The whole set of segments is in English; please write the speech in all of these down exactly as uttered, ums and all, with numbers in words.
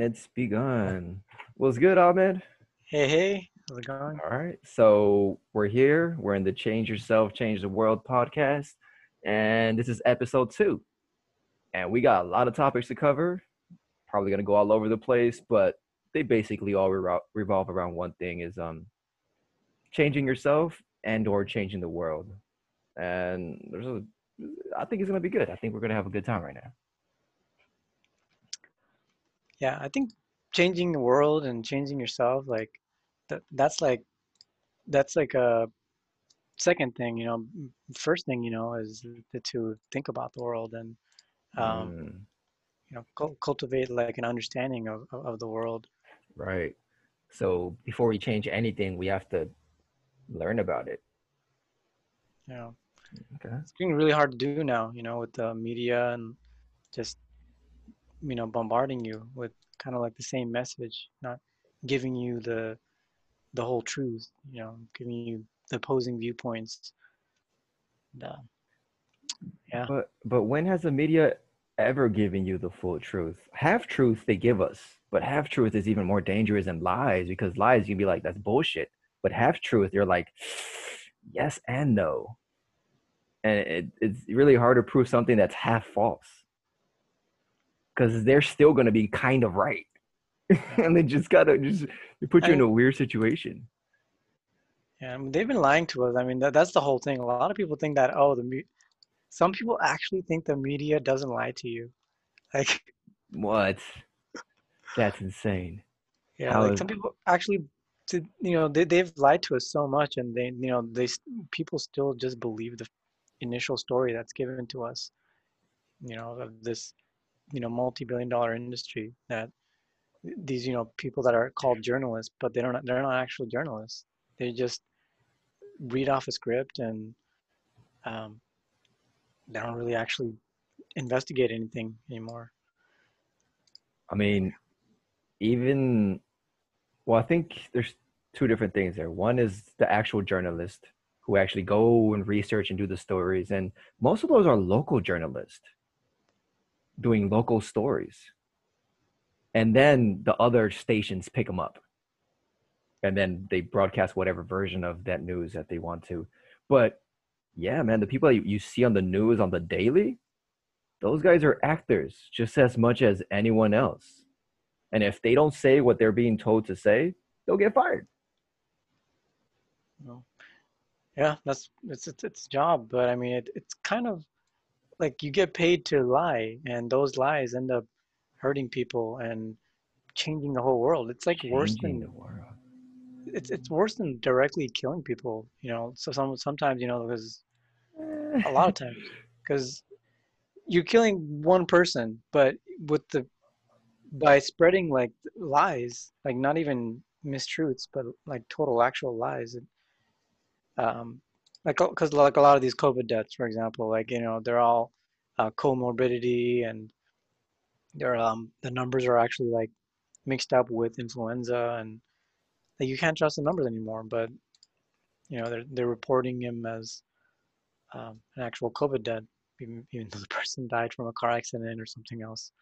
And it's begun. What's good, Ahmed? Hey, hey. How's it going? All right. So we're here. We're in the Change Yourself, Change the World podcast. And this is episode two. And we got a lot of topics to cover. Probably going to go all over the place, but they basically all re- revolve around one thing is um, changing yourself and or changing the world. And there's a, I think it's going to be good. I think we're going to have a good time right now. Yeah, I think changing the world and changing yourself, like that, that's like that's like a second thing, you know. First thing, you know, is to think about the world and um, mm. you know, cu- cultivate like an understanding of, of the world. Right. So before we change anything, we have to learn about it. Yeah. Okay. It's getting really hard to do now, you know, with the media and just, you know, bombarding you with kind of like the same message, not giving you the the whole truth, you know, giving you the opposing viewpoints. The, yeah. But but when has the media ever given you the full truth? Half truth they give us, but half truth is even more dangerous than lies, because lies you can be like, that's bullshit. But half truth, you're like, yes and no. And it, it's really hard to prove something that's half false, because they're still going to be kind of right. And they just got to just they put you I, in a weird situation. Yeah, I mean, they've been lying to us. I mean, that, that's the whole thing. A lot of people think that, oh, the me- some people actually think the media doesn't lie to you. Like, what? That's insane. Yeah, How like is- some people actually, you know, they, they've lied to us so much, and they, you know, they people still just believe the initial story that's given to us, you know, of this, you know, multi-billion dollar industry that these, you know, people that are called journalists, but they don't, they're not actual journalists. They just read off a script and um, they don't really actually investigate anything anymore. I mean, even, well, I think there's two different things there. One is the actual journalist who actually go and research and do the stories. And most of those are local journalists doing local stories, and then the other stations pick them up and then they broadcast whatever version of that news that they want to. But yeah, man, the people that you see on the news on the daily, those guys are actors just as much as anyone else. And if they don't say what they're being told to say, they'll get fired. Well, yeah, that's it's it's, it's a job, but I mean, it, it's kind of, like you get paid to lie, and those lies end up hurting people and changing the whole world. It's like changing worse than the world. It's it's worse than directly killing people, you know. So some sometimes, you know, because a lot of times, because you're killing one person, but with the by spreading like lies, like not even mistruths, but like total actual lies. It, um. Like, because like a lot of these COVID deaths, for example, like, you know, they're all uh, comorbidity, and they're um the numbers are actually like mixed up with influenza, and like you can't trust the numbers anymore. But you know, they're they're reporting him as um, an actual COVID death, even, even though the person died from a car accident or something else.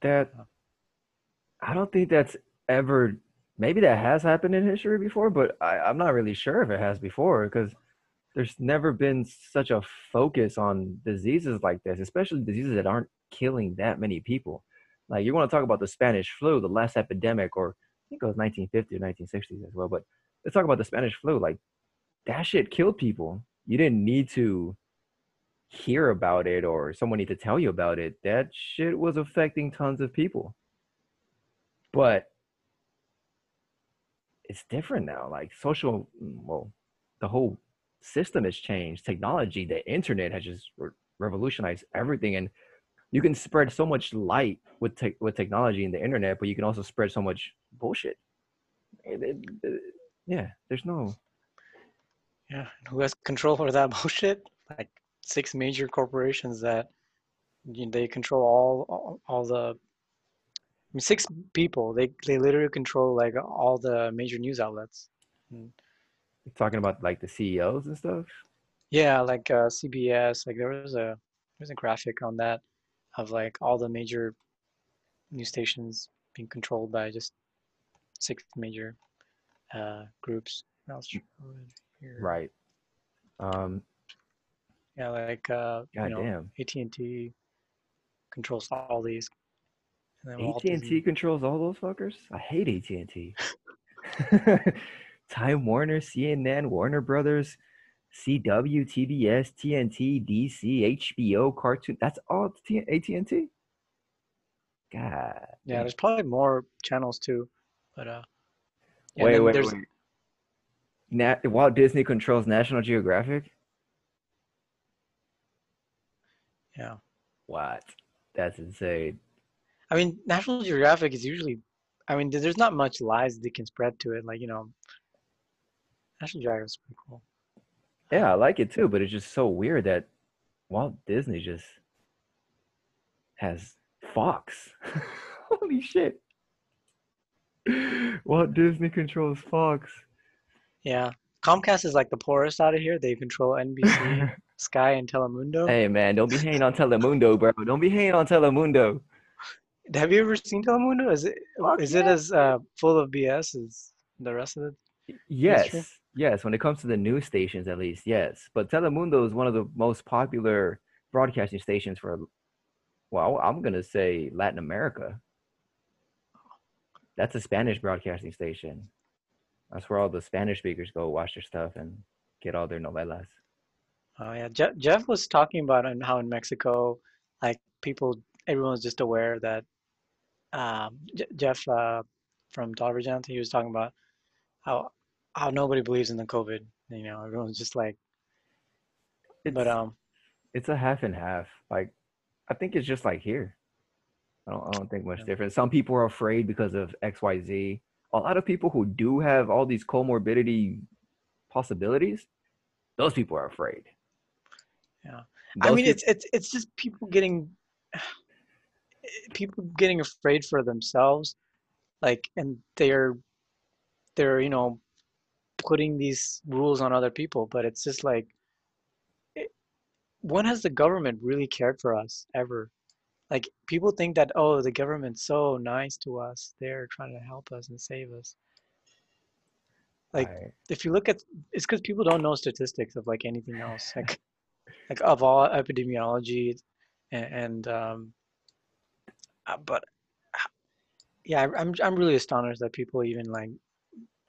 That uh, I don't think that's ever. Maybe that has happened in history before, but I, I'm not really sure if it has before, because there's never been such a focus on diseases like this, especially diseases that aren't killing that many people. Like, you want to talk about the Spanish flu, the last epidemic, or I think it was nineteen fifty or nineteen sixties as well, but let's talk about the Spanish flu. Like, that shit killed people. You didn't need to hear about it or someone need to tell you about it. That shit was affecting tons of people. But it's different now. Like, social, well, the whole system has changed. Technology, the internet has just re- revolutionized everything, and you can spread so much light with te- with technology and the internet, but you can also spread so much bullshit. It, it, it, yeah, there's no. Yeah, who has control over that bullshit? Like six major corporations that you know, they control all, all all the. I mean, six people. They they literally control like all the major news outlets. And, you're talking about like the C E Os and stuff? Yeah, like uh, C B S. Like there was a there's a graphic on that of like all the major news stations being controlled by just six major uh, groups. Right. Um, yeah, like uh, you know, A T and T controls all these. A T and T controls all those fuckers? I hate A T and T. Time Warner, C N N, Warner Brothers, C W, T B S, T N T, D C, H B O, Cartoon. That's all A T and T? God. Yeah, there's probably more channels too. But uh, yeah, wait, wait, wait. Nat- Walt Disney controls National Geographic? Yeah. What? That's insane. I mean, National Geographic is usually, I mean, there's not much lies they can spread to it. Like, you know, National Geographic is pretty cool. Yeah, I like it too, but it's just so weird that Walt Disney just has Fox. Holy shit. Walt Disney controls Fox. Yeah. Comcast is like the poorest out of here. They control N B C, Sky, and Telemundo. Hey, man, don't be hating on Telemundo, bro. Don't be hating on Telemundo. Have you ever seen Telemundo? Is it Fuck is yeah. it as uh, full of B S as the rest of it? Yes. History? Yes, when it comes to the news stations, at least, yes. But Telemundo is one of the most popular broadcasting stations for, well, I'm going to say Latin America. That's a Spanish broadcasting station. That's where all the Spanish speakers go watch their stuff and get all their novelas. Oh, yeah. Jeff, Jeff was talking about how in Mexico, like, people, everyone's just aware that um, J- Jeff uh, from Dollar Vigilante, he was talking about how how nobody believes in the COVID. You know, everyone's just like, it's, but um, it's a half and half. Like, I think it's just like here. I don't, I don't think much yeah. different. Some people are afraid because of X, Y, Z. A lot of people who do have all these comorbidity possibilities, those people are afraid. Yeah, those I mean, people- it's it's it's just people getting people getting afraid for themselves, like, and they're they're you know putting these rules on other people. But it's just like, it, when has the government really cared for us ever? Like, people think that, oh, the government's so nice to us. They're trying to help us and save us. Like, right. If you look at, it's because people don't know statistics of, like, anything else. Like, like of all epidemiology and, and um, uh, but, uh, yeah, I'm I'm really astonished that people even, like,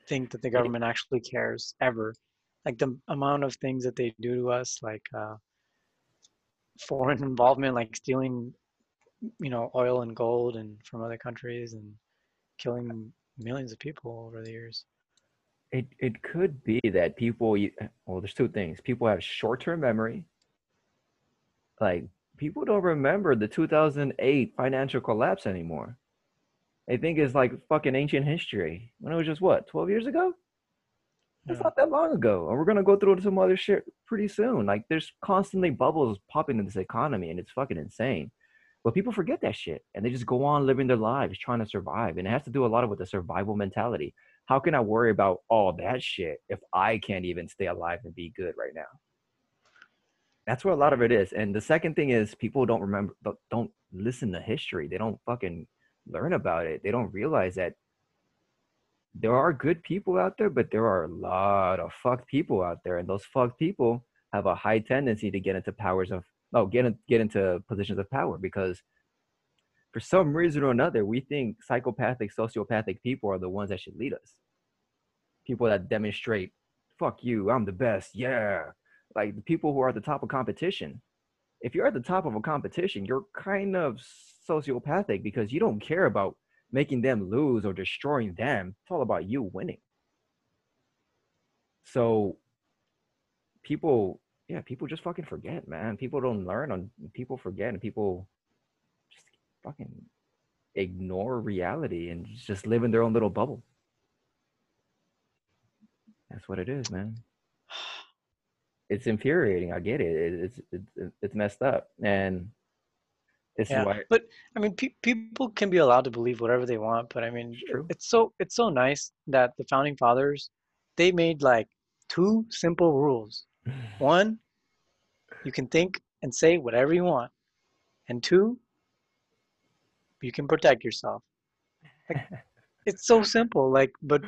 think that the government actually cares ever. Like, the amount of things that they do to us, like uh, foreign involvement, like stealing, you know, oil and gold and from other countries and killing millions of people over the years. It it could be that people, well, there's two things. People have short-term memory. Like, people don't remember the two thousand eight financial collapse anymore. They think it's like fucking ancient history. When it was just what, twelve years ago? That's yeah. not that long ago. And we're going to go through some other shit pretty soon. Like, there's constantly bubbles popping in this economy and it's fucking insane. But people forget that shit, and they just go on living their lives trying to survive. And it has to do a lot with the survival mentality. How can I worry about all that shit if I can't even stay alive and be good right now? That's where a lot of it is. And the second thing is people don't remember, don't listen to history. They don't fucking learn about it. They don't realize that there are good people out there, but there are a lot of fucked people out there. And those fucked people have a high tendency to get into powers of Oh, get in, get into positions of power, because for some reason or another, we think psychopathic, sociopathic people are the ones that should lead us. People that demonstrate, fuck you, I'm the best, yeah. Like the people who are at the top of competition. If you're at the top of a competition, you're kind of sociopathic because you don't care about making them lose or destroying them. It's all about you winning. So people... Yeah, people just fucking forget, man. People don't learn, and people forget, and people just fucking ignore reality and just live in their own little bubble. That's what it is, man. It's infuriating. I get it. It's it's it's messed up, and this yeah, is why. But I mean, pe- people can be allowed to believe whatever they want. But I mean, it's, it's so it's so nice that the founding fathers, they made like two simple rules. One, you can think and say whatever you want. And two, you can protect yourself. Like, it's so simple. Like, but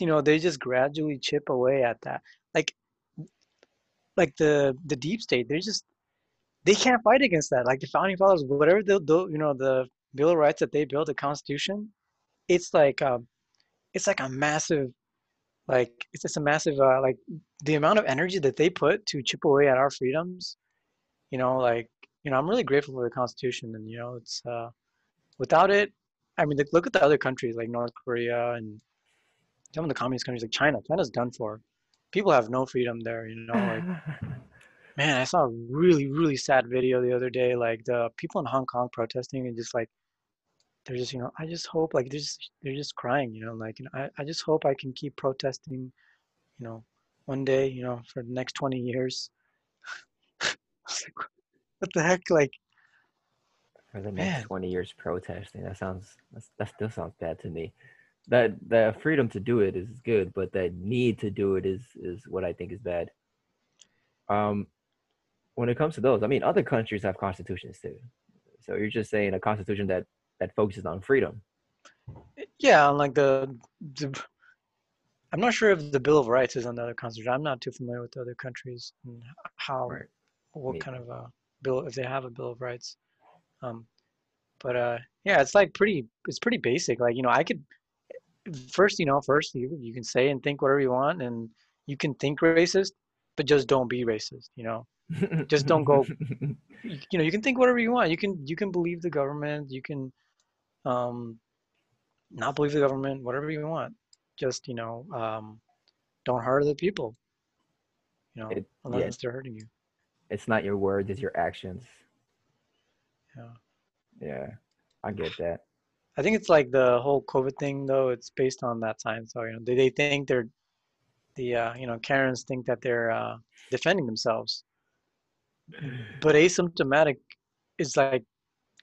you know, they just gradually chip away at that. Like, like the the deep state, they're just they can't fight against that. Like the founding fathers, whatever they'll do, you know, the Bill of Rights that they built, the Constitution, it's like um, it's like a massive, like it's just a massive uh, like the amount of energy that they put to chip away at our freedoms. You know, like you know, I'm really grateful for the Constitution, and you know, it's uh, without it, I mean, look at the other countries like North Korea and some of the communist countries like China. China's done for. People have no freedom there, you know. Like, man, I saw a really, really sad video the other day. Like the people in Hong Kong protesting and just like, they're just, you know, I just hope like they're just, they're just crying, you know, like, and I, I just hope I can keep protesting, you know, one day, you know, for the next twenty years. I was like, what the heck? Like, for the next man. twenty years protesting. That sounds, that's, that still sounds bad to me. That the freedom to do it is good, but that need to do it is, is what I think is bad. Um, when it comes to those, I mean, other countries have constitutions too. So you're just saying a constitution that, that focuses on freedom. Yeah. Like the, the, I'm not sure if the Bill of Rights is on the other constitution. I'm not too familiar with the other countries and how, right. what yeah. kind of a bill, if they have a Bill of Rights. Um, but, uh, yeah, it's like pretty, it's pretty basic. Like, you know, I could first, you know, first you, you can say and think whatever you want, and you can think racist, but just don't be racist, you know, just don't go, you know, you can think whatever you want. You can, you can believe the government, you can, um, not believe the government, whatever you want, just, you know, um, don't hurt other people, you know, it, unless yeah. they're hurting you. It's not your words, it's your actions. Yeah. Yeah, I get that. I think it's like the whole COVID thing, though. It's based on that science. So, you know, they, they think they're the, uh, you know, Karens think that they're uh, defending themselves. But asymptomatic is like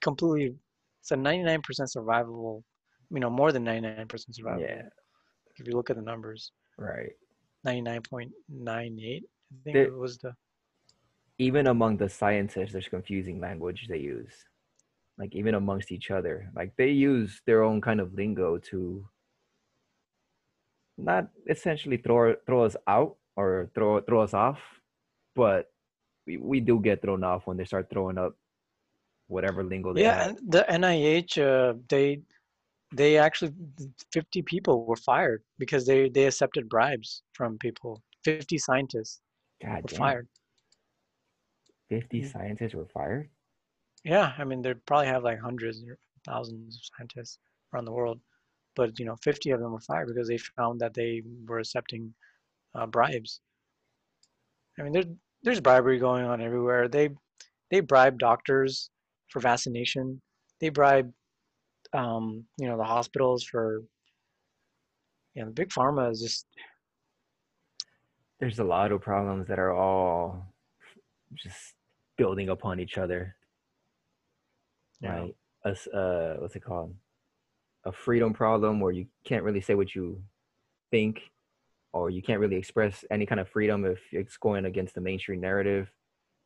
completely, it's a ninety-nine percent survivable, you know, more than ninety-nine percent survivable. Yeah. If you look at the numbers. Right. ninety-nine point nine eight, I think the, it was the. Even among the scientists, there's confusing language they use. Like even amongst each other, like they use their own kind of lingo to not essentially throw throw us out or throw throw us off, but we, we do get thrown off when they start throwing up whatever lingo they yeah, have. Yeah, the N I H uh, they they actually fifty people were fired because they they accepted bribes from people. fifty scientists God were damn. fired. fifty yeah. scientists were fired? Yeah, I mean, they probably have like hundreds or thousands of scientists around the world, but you know, fifty of them were fired because they found that they were accepting uh, bribes. I mean, there's there's bribery going on everywhere. They they bribe doctors for vaccination. They bribe, um, you know, the hospitals for. You know, big pharma is just. There's a lot of problems that are all just building upon each other. Right, yeah. a, uh, what's it called? A freedom problem where you can't really say what you think, or you can't really express any kind of freedom if it's going against the mainstream narrative.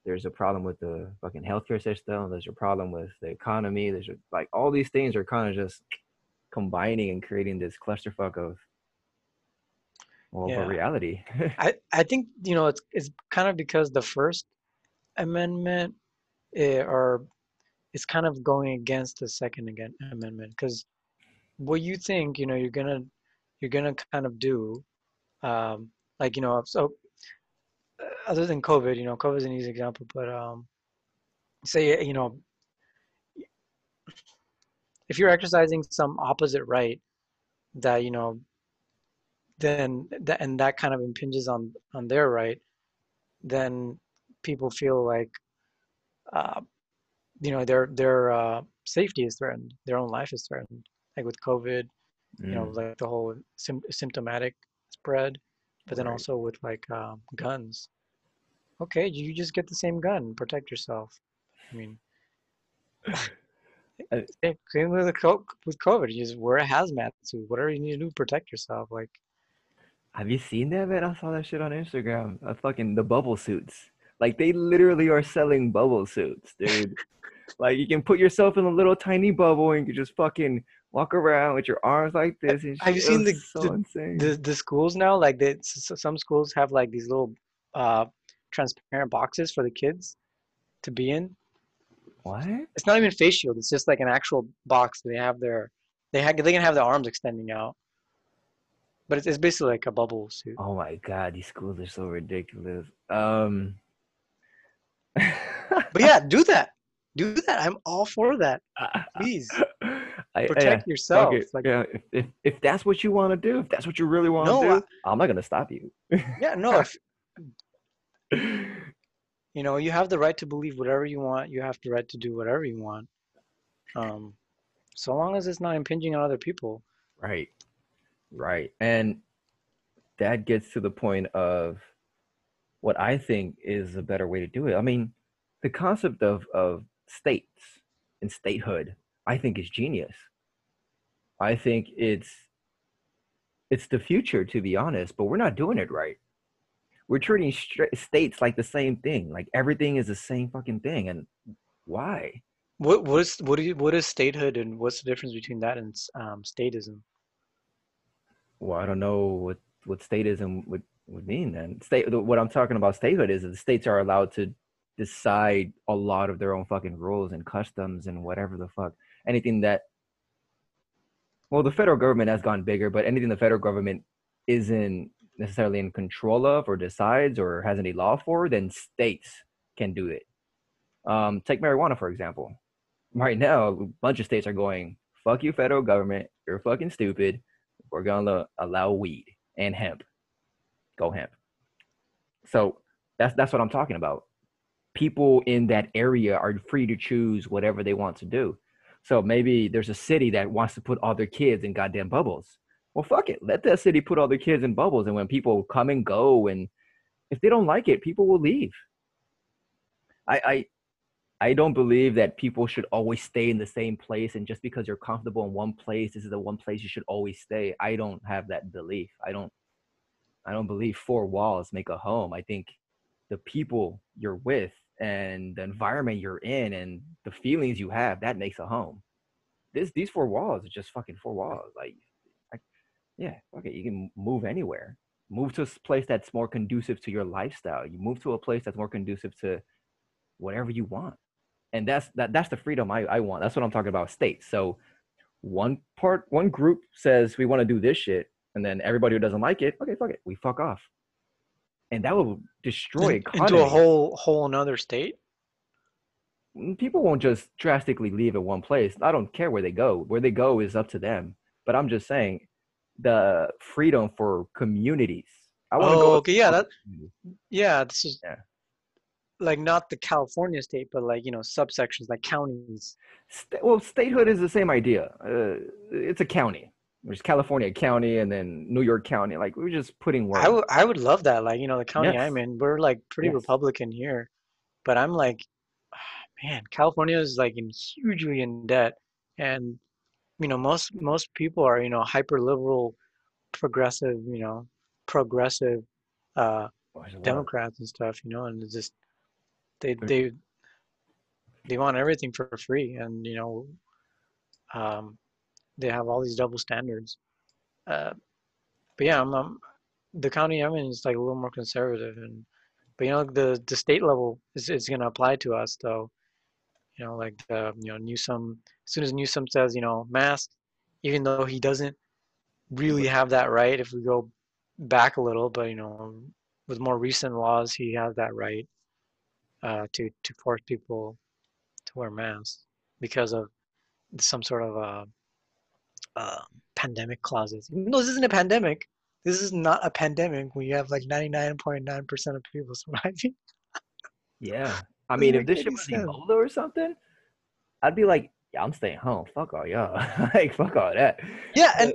There's a problem with the fucking healthcare system. There's a problem with the economy. There's a, like all these things are kind of just combining and creating this clusterfuck of well, yeah. reality. I, I think, you know, it's it's kind of because the First Amendment eh, or it's kind of going against the Second Amendment, because what you think, you know, you're gonna, you're gonna kind of do, um, like you know, so other than COVID, you know, COVID is an easy example, but um, say you know, if you're exercising some opposite right, that you know, then that and that kind of impinges on on their right, then people feel like. Uh, you know, their, their, uh, safety is threatened. Their own life is threatened. Like with COVID, you mm. know, like the whole sim- symptomatic spread, but then right. also with like, um, guns. Okay. You just get the same gun, protect yourself. I mean, same with the co- with COVID, you just wear a hazmat suit, whatever you need to do, protect yourself. Like, have you seen that, man? I saw that shit on Instagram. I fucking the bubble suits. Like they literally are selling bubble suits, dude. Like you can put yourself in a little tiny bubble and you can just fucking walk around with your arms like this. And have you seen the, so the, the the schools now? Like they, so some schools have like these little uh, transparent boxes for the kids to be in. What? It's not even face shield. It's just like an actual box. They have their they have they can have their arms extending out. But it's, it's basically like a bubble suit. Oh my God, these schools are so ridiculous. Um. But yeah, do that. Do that. I'm all for that. Please I, protect I, yourself. Okay. Like, yeah, if, if if that's what you want to do, if that's what you really want to no, do, I, I'm not gonna stop you. Yeah, no. If, you know, you have the right to believe whatever you want. You have the right to do whatever you want. Um, so long as it's not impinging on other people. Right. Right. And that gets to the point of what I think is a better way to do it. I mean, the concept of, of states and statehood, I think, is genius. I think it's it's the future, to be honest, but we're not doing it right. We're treating st- states like the same thing, like everything is the same fucking thing. And why? What what is what do you what is statehood, and what's the difference between that and um, statism? Well, I don't know what, what statism would, would mean then. State, what I'm talking about statehood is that the states are allowed to decide a lot of their own fucking rules and customs and whatever the fuck. Anything that, well, the federal government has gone bigger, but anything the federal government isn't necessarily in control of or decides or has any law for, then states can do it. Um, take marijuana, for example. Right now, a bunch of states are going, fuck you, federal government. You're fucking stupid. We're going to allow weed and hemp. Go hemp. So that's that's what I'm talking about. People in that area are free to choose whatever they want to do. So maybe there's a city that wants to put all their kids in goddamn bubbles. Well, fuck it. Let that city put all their kids in bubbles. And when people come and go, and if they don't like it, people will leave. I I, I don't believe that people should always stay in the same place. And just because you're comfortable in one place, this is the one place you should always stay. I don't have that belief. I don't. I don't believe four walls make a home. I think the people you're with and the environment you're in and the feelings you have, that makes a home. This, these four walls are just fucking four walls. Like, like yeah, okay, you can move anywhere. Move to a place that's more conducive to your lifestyle. You move to a place that's more conducive to whatever you want. And that's that, that's the freedom I, I want. That's what I'm talking about, states. So one part, one group says, we want to do this shit. And then everybody who doesn't like it, okay, fuck it, we fuck off, and that will destroy economy. Into a whole whole another state. People won't just drastically leave at one place. I don't care where they go. Where they go is up to them. But I'm just saying, the freedom for communities. I want to oh, go. Okay, yeah, that. Yeah, this is yeah. Like not the California state, but like you know subsections like counties. St- well, statehood is the same idea. Uh, it's a county. There's California County and then New York County. Like, we're just putting work. I, w- I would love that. Like, you know, the county yes. I'm in, we're like pretty yes. Republican here. But I'm like, oh, man, California is like in hugely in debt. And, you know, most most people are, you know, hyper-liberal, progressive, you know, progressive uh, Democrats and stuff, you know. And it's just, they, they, they want everything for free. And, you know, um, they have all these double standards. Uh, but yeah, I'm, I'm, the county I'm in is like a little more conservative. And But you know, the, the state level is, is going to apply to us though. You know, like the, you know, Newsom, as soon as Newsom says, you know, mask, even though he doesn't really have that right, if we go back a little, but you know, with more recent laws, he has that right uh, to, to force people to wear masks because of some sort of uh, Uh, pandemic clauses. No, this isn't a pandemic. This is not a pandemic when you have like ninety-nine point nine percent of people surviving. Yeah. I mean, if this shit was Ebola or something, I'd be like, yeah, I'm staying home. Fuck all y'all. Like, fuck all that. Yeah. And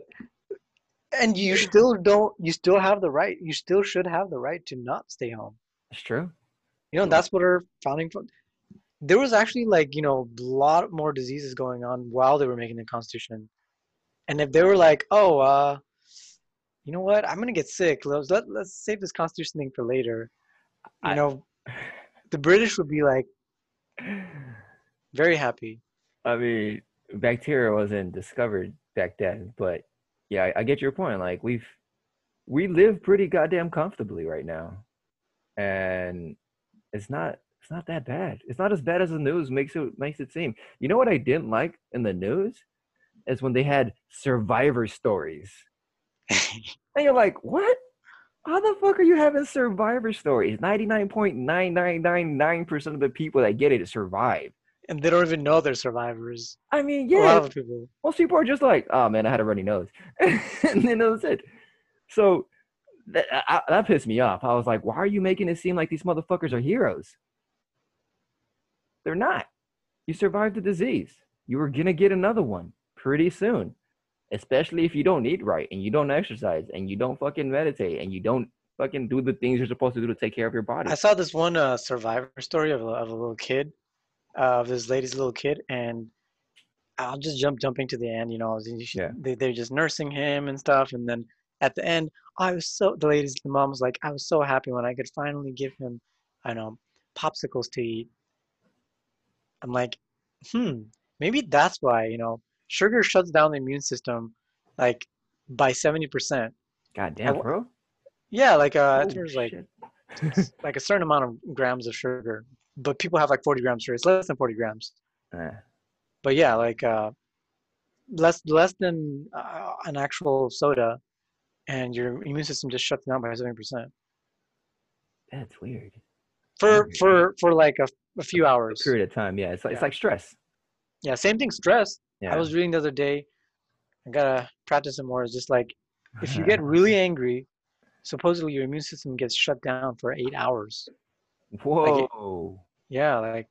and you still don't, you still have the right, you still should have the right to not stay home. That's true. You know, yeah. That's what our founding, there was actually like, you know, a lot more diseases going on while they were making the Constitution. And if they were like, oh, uh, you know what? I'm going to get sick. Let's, let, let's save this Constitution thing for later. You I, know, the British would be like very happy. I mean, bacteria wasn't discovered back then. But yeah, I, I get your point. Like we've, we live pretty goddamn comfortably right now. And it's not, it's not that bad. It's not as bad as the news makes it, makes it seem. You know what I didn't like in the news is when they had survivor stories. And you're like, what? How the fuck are you having survivor stories? ninety-nine point nine nine nine nine percent of the people that get it survive. And they don't even know they're survivors. I mean, yeah. A lot of people. Most people are just like, oh man, I had a runny nose. And then that was it. So that, I, that pissed me off. I was like, why are you making it seem like these motherfuckers are heroes? They're not. You survived the disease. You were going to get another one pretty soon. Especially if you don't eat right and you don't exercise and you don't fucking meditate and you don't fucking do the things you're supposed to do to take care of your body. I saw this one uh, survivor story of a, of a little kid, uh, of this lady's little kid, and I'll just jump jumping to the end. You know, she, yeah. they they're just nursing him and stuff, and then at the end, I was so the lady's the mom was like, I was so happy when I could finally give him, I know, popsicles to eat. I'm like, hmm, maybe that's why, you know. Sugar shuts down the immune system, like, by seventy percent. Goddamn, bro. Yeah, like uh, oh, there's like, like a certain amount of grams of sugar, but people have like forty grams. Sugar. It's less than forty grams. Uh. But yeah, like uh, less less than uh, an actual soda, and your immune system just shuts down by seventy percent. That's weird. For That's weird. for for like a, a few hours. A period of time, yeah. It's like, yeah. It's like stress. Yeah, same thing. Stress. Yeah. I was reading the other day. I gotta practice some more. It's just like, if you get really angry, supposedly your immune system gets shut down for eight hours. Whoa. Like, yeah, like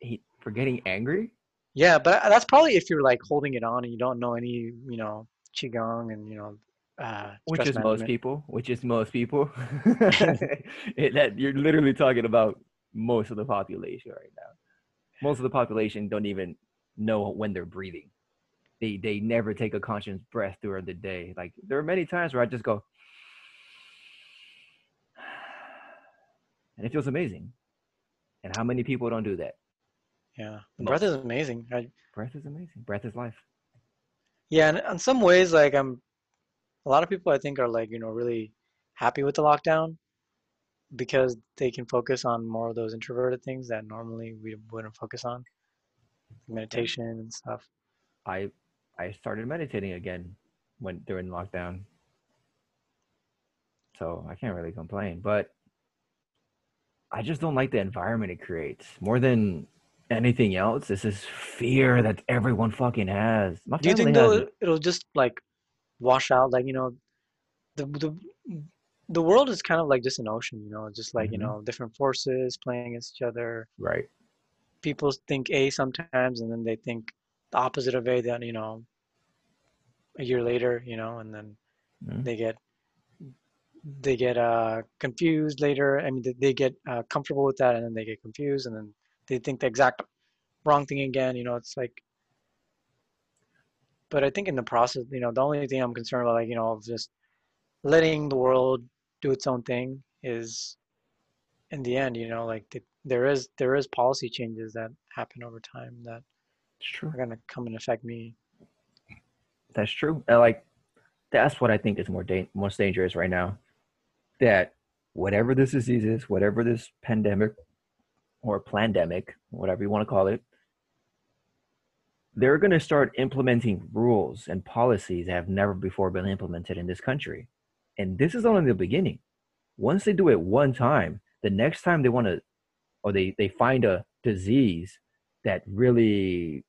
eight, for getting angry. Yeah, but that's probably if you're like holding it on and you don't know any, you know, qigong and you know, uh, which is management. most people. Which is most people. it, that you're literally talking about most of the population right now. Most of the population don't even know when they're breathing. They they never take a conscious breath throughout the day. Like there are many times where I just go, and it feels amazing. And how many people don't do that? Yeah, breath is amazing. I, breath is amazing. Breath is life. Yeah, and in some ways, like I'm, a lot of people I think are like, you know, really happy with the lockdown because they can focus on more of those introverted things that normally we wouldn't focus on. Meditation and stuff. I I started meditating again when during lockdown, so I can't really complain. But I just don't like the environment it creates more than anything else. It's this fear that everyone fucking has. My Do you think though it. it'll just like wash out? Like you know, the the the world is kind of like just an ocean. You know, just like mm-hmm. you know, different forces playing against each other. Right. People think A sometimes, and then they think the opposite of A. Then you know, a year later, you know, and then mm-hmm. they get they get uh, confused later. I mean, they get uh, comfortable with that, and then they get confused, and then they think the exact wrong thing again. You know, it's like. But I think in the process, you know, the only thing I'm concerned about, like you know, just letting the world do its own thing is, in the end, you know, like the. There is there is policy changes that happen over time that are gonna come and affect me. That's true. And like that's what I think is more da- most dangerous right now. That whatever this disease is, whatever this pandemic or plandemic, whatever you want to call it, they're gonna start implementing rules and policies that have never before been implemented in this country. And this is only the beginning. Once they do it one time, the next time they want to. Or they, they find a disease that really,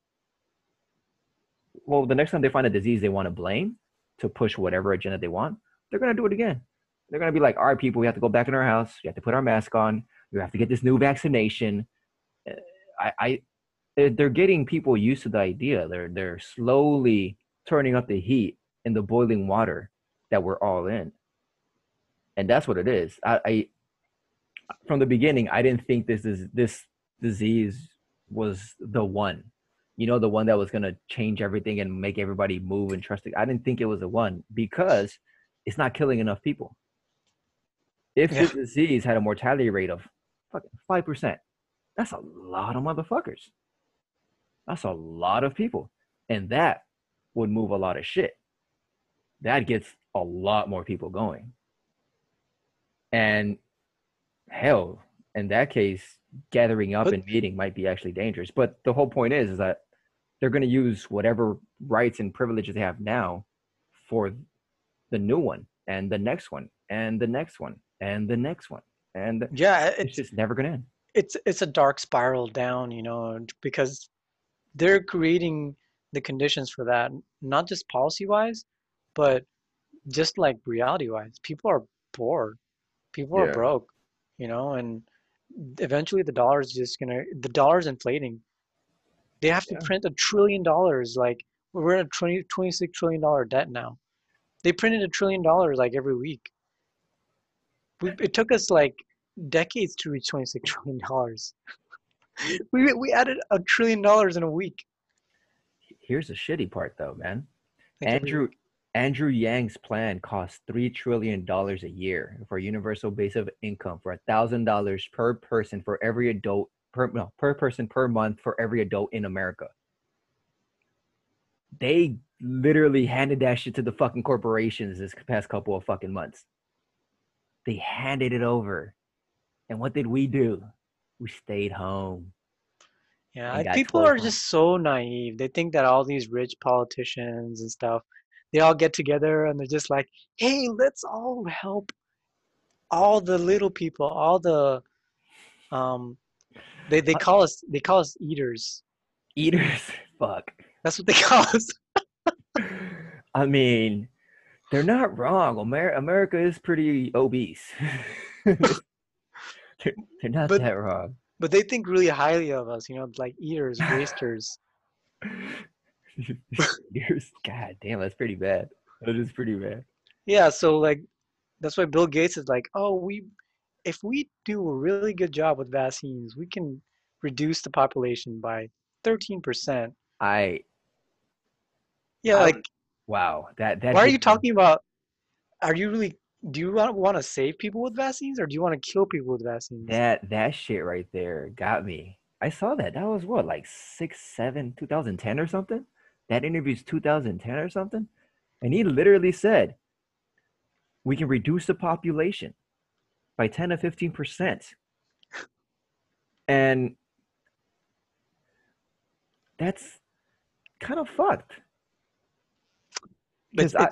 well, the next time they find a disease they want to blame to push whatever agenda they want, they're going to do it again. They're going to be like, all right, people, we have to go back in our house. We have to put our mask on. We have to get this new vaccination. I, I they're getting people used to the idea. They're, they're slowly turning up the heat in the boiling water that we're all in. And that's what it is. I, I From the beginning, I didn't think this is this disease was the one, you know, the one that was going to change everything and make everybody move and trust it. I didn't think it was the one because it's not killing enough people. If yeah. this disease had a mortality rate of fucking five percent, that's a lot of motherfuckers. That's a lot of people. And that would move a lot of shit. That gets a lot more people going. And hell, in that case, gathering up but, and meeting might be actually dangerous. But the whole point is, is that they're going to use whatever rights and privileges they have now for the new one and the next one and the next one and the next one. And yeah, it's, it's just never going to end. It's, it's a dark spiral down, you know, because they're creating the conditions for that, not just policy wise, but just like reality wise, people are poor, people yeah. are broke, you know, and eventually the dollar is just gonna, the dollar's inflating. They have to yeah. print a trillion dollars. Like we're in a twenty, twenty-six trillion dollar debt now. They printed a trillion dollars like every week. We, it took us like decades to reach twenty-six trillion dollars. we we added a trillion dollars in a week. Here's the shitty part though, man. Andrew Andrew Yang's plan costs three trillion dollars a year for a universal base of income for one thousand dollars per person for every adult, per, no, per person per month for every adult in America. They literally handed that shit to the fucking corporations this past couple of fucking months. They handed it over. And what did we do? We stayed home. Yeah, people are just so naive. They think that all these rich politicians and stuff, they all get together and they're just like, hey, let's all help all the little people, all the, um, they, they call us, they call us eaters. Eaters, fuck. That's what they call us. I mean, they're not wrong. Amer- America is pretty obese. they're, they're not but, that wrong. But they think really highly of us, you know, like eaters, wasters. God damn, that's pretty bad. That is pretty bad. Yeah, so like, that's why Bill Gates is like, oh, we, if we do a really good job with vaccines, we can reduce the population by thirteen percent. I. Yeah, I, like. Wow, that that. Why are you talking about? Are you really? Do you want want to save people with vaccines, or do you want to kill people with vaccines? That that shit right there got me. I saw that. That was what, like six, seven, two thousand ten or something. That interview's two thousand ten or something, and he literally said, "We can reduce the population by ten to fifteen percent," and that's kind of fucked. Because I,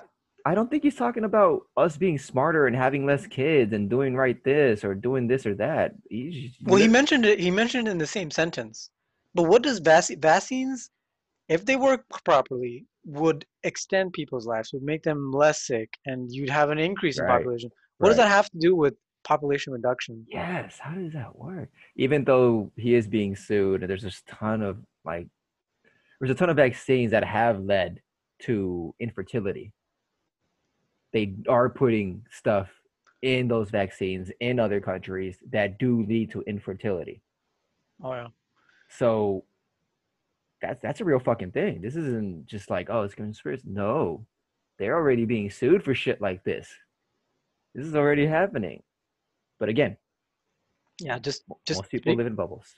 I don't think he's talking about us being smarter and having less kids and doing right this or doing this or that. He's, well, he mentioned it. He mentioned it in the same sentence. But what does vac- vaccines, if they work properly, would extend people's lives, would make them less sick, and you'd have an increase in right. population. What right. does that have to do with population reduction? Yes. How does that work? Even though he is being sued, and there's this ton of like, there's a ton of vaccines that have led to infertility. They are putting stuff in those vaccines in other countries that do lead to infertility. Oh yeah. So that's that's a real fucking thing. This isn't just like, oh, it's conspiracy. No, they're already being sued for shit like this. This is already happening. But again, yeah, just just most people speak, live in bubbles.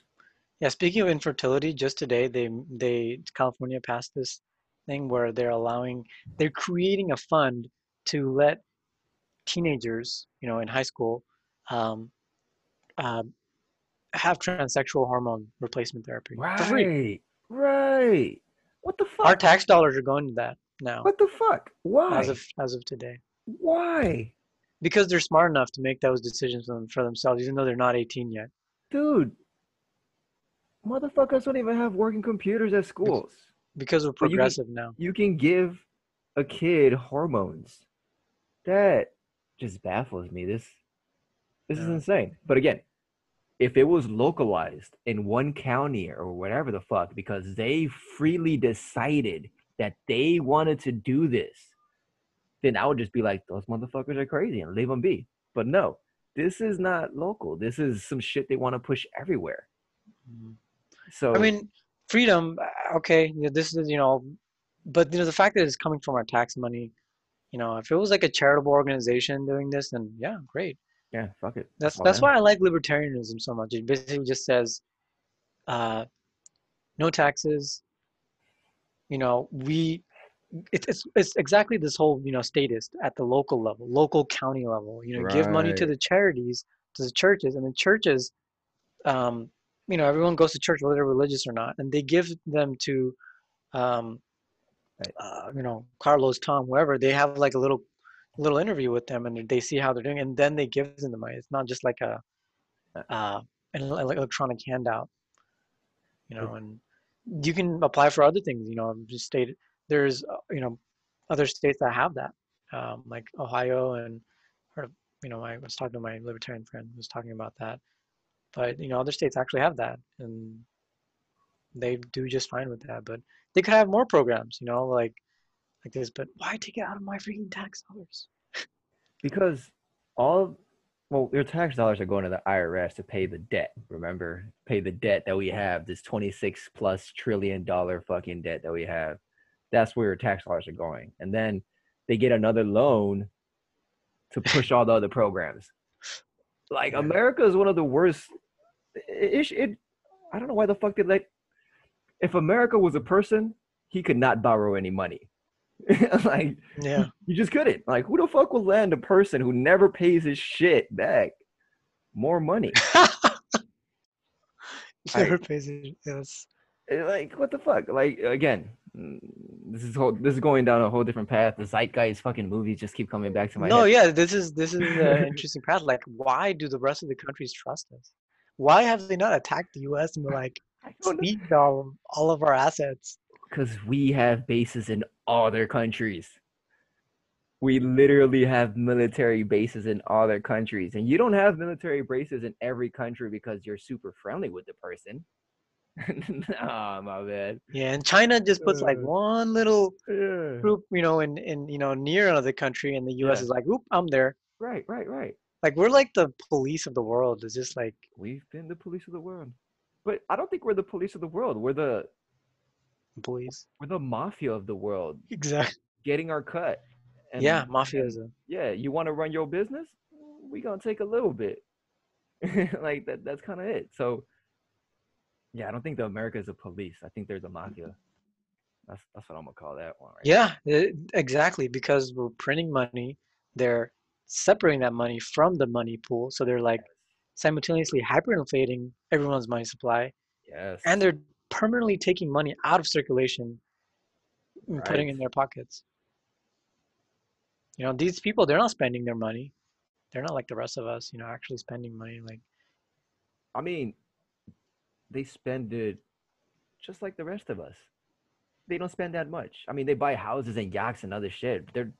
Yeah, speaking of infertility, just today they they California passed this thing where they're allowing, they're creating a fund to let teenagers, you know, in high school, um, uh, have transsexual hormone replacement therapy. Right, for free. Right. What the fuck? Our tax dollars are going to that now. What the fuck? Why? As of as of today. Why? Because they're smart enough to make those decisions for themselves, even though they're not eighteen yet. Dude, motherfuckers don't even have working computers at schools. It's- Because we're progressive you can, now. You can give a kid hormones. That just baffles me. This this yeah. is insane. But again, if it was localized in one county or whatever the fuck, because they freely decided that they wanted to do this, then I would just be like, those motherfuckers are crazy and leave them be. But no, this is not local. This is some shit they want to push everywhere. Mm-hmm. So I mean... freedom, okay, this is, you know, but you know, the fact that it's coming from our tax money, you know, if it was like a charitable organization doing this, then yeah, great. Yeah, fuck it. That's All that's in. why I like libertarianism so much. It basically just says, uh, no taxes. You know, we It's, it's it's exactly this whole, you know, statist at the local level, local county level, you know, right. give money to the charities, to the churches, and the churches, um, you know, everyone goes to church, whether they're religious or not, and they give them to, um, uh, you know, Carlos, Tom, whoever. They have like a little, little interview with them, and they see how they're doing, and then they give them the money. It's not just like a, uh, an electronic handout, you know, and you can apply for other things, you know, just state. There's, you know, other states that have that, um, like Ohio, and, you know, I was talking to my libertarian friend who was talking about that, but, you know, other states actually have that, and they do just fine with that, but they could have more programs, you know, like, like this, but why take it out of my freaking tax dollars? Because all, well, your tax dollars are going to the I R S to pay the debt, remember? Pay the debt that we have, this twenty-six plus trillion dollar fucking debt that we have. That's where your tax dollars are going. And then they get another loan to push all the other programs. Like, yeah. America is one of the worst. It, it, I don't know why the fuck they let. If America was a person, he could not borrow any money. Like, yeah, you just couldn't. Like, who the fuck will lend a person who never pays his shit back more money? Never like, pays his yes. Like, what the fuck? Like, again, this is whole, this is going down a whole different path. The zeitgeist fucking movies just keep coming back to my no, head. No, yeah, this is this is an interesting path. Like, why do the rest of the countries trust us? Why have they not attacked the U S and like sneaked all, all of our assets? Because we have bases in all their countries. We literally have military bases in all their countries, and you don't have military bases in every country because you're super friendly with the person. Oh, my bad. Yeah, and China just puts like one little yeah. group, you know, in, in you know near another country, and the U S yeah. is like, oop, I'm there. Right, right, right. Like, we're like the police of the world. It's just like we've been the police of the world, but I don't think we're the police of the world. We're the police. We're the mafia of the world. Exactly. Getting our cut. And, yeah, mafiaism. Yeah, you want to run your business? We gonna take a little bit. Like that. That's kind of it. So. Yeah, I don't think the America is a police. I think there's a mafia. That's that's what I'm gonna call that one. Right? Yeah, it, exactly. Because we're printing money, they're separating that money from the money pool. So they're like yes. simultaneously hyperinflating everyone's money supply. Yes. And they're permanently taking money out of circulation and right. putting it in their pockets. You know, these people, they're not spending their money. They're not like the rest of us. You know, actually spending money. Like, I mean. They spend it just like the rest of us. They don't spend that much. I mean, they buy houses and yachts and other shit. They're,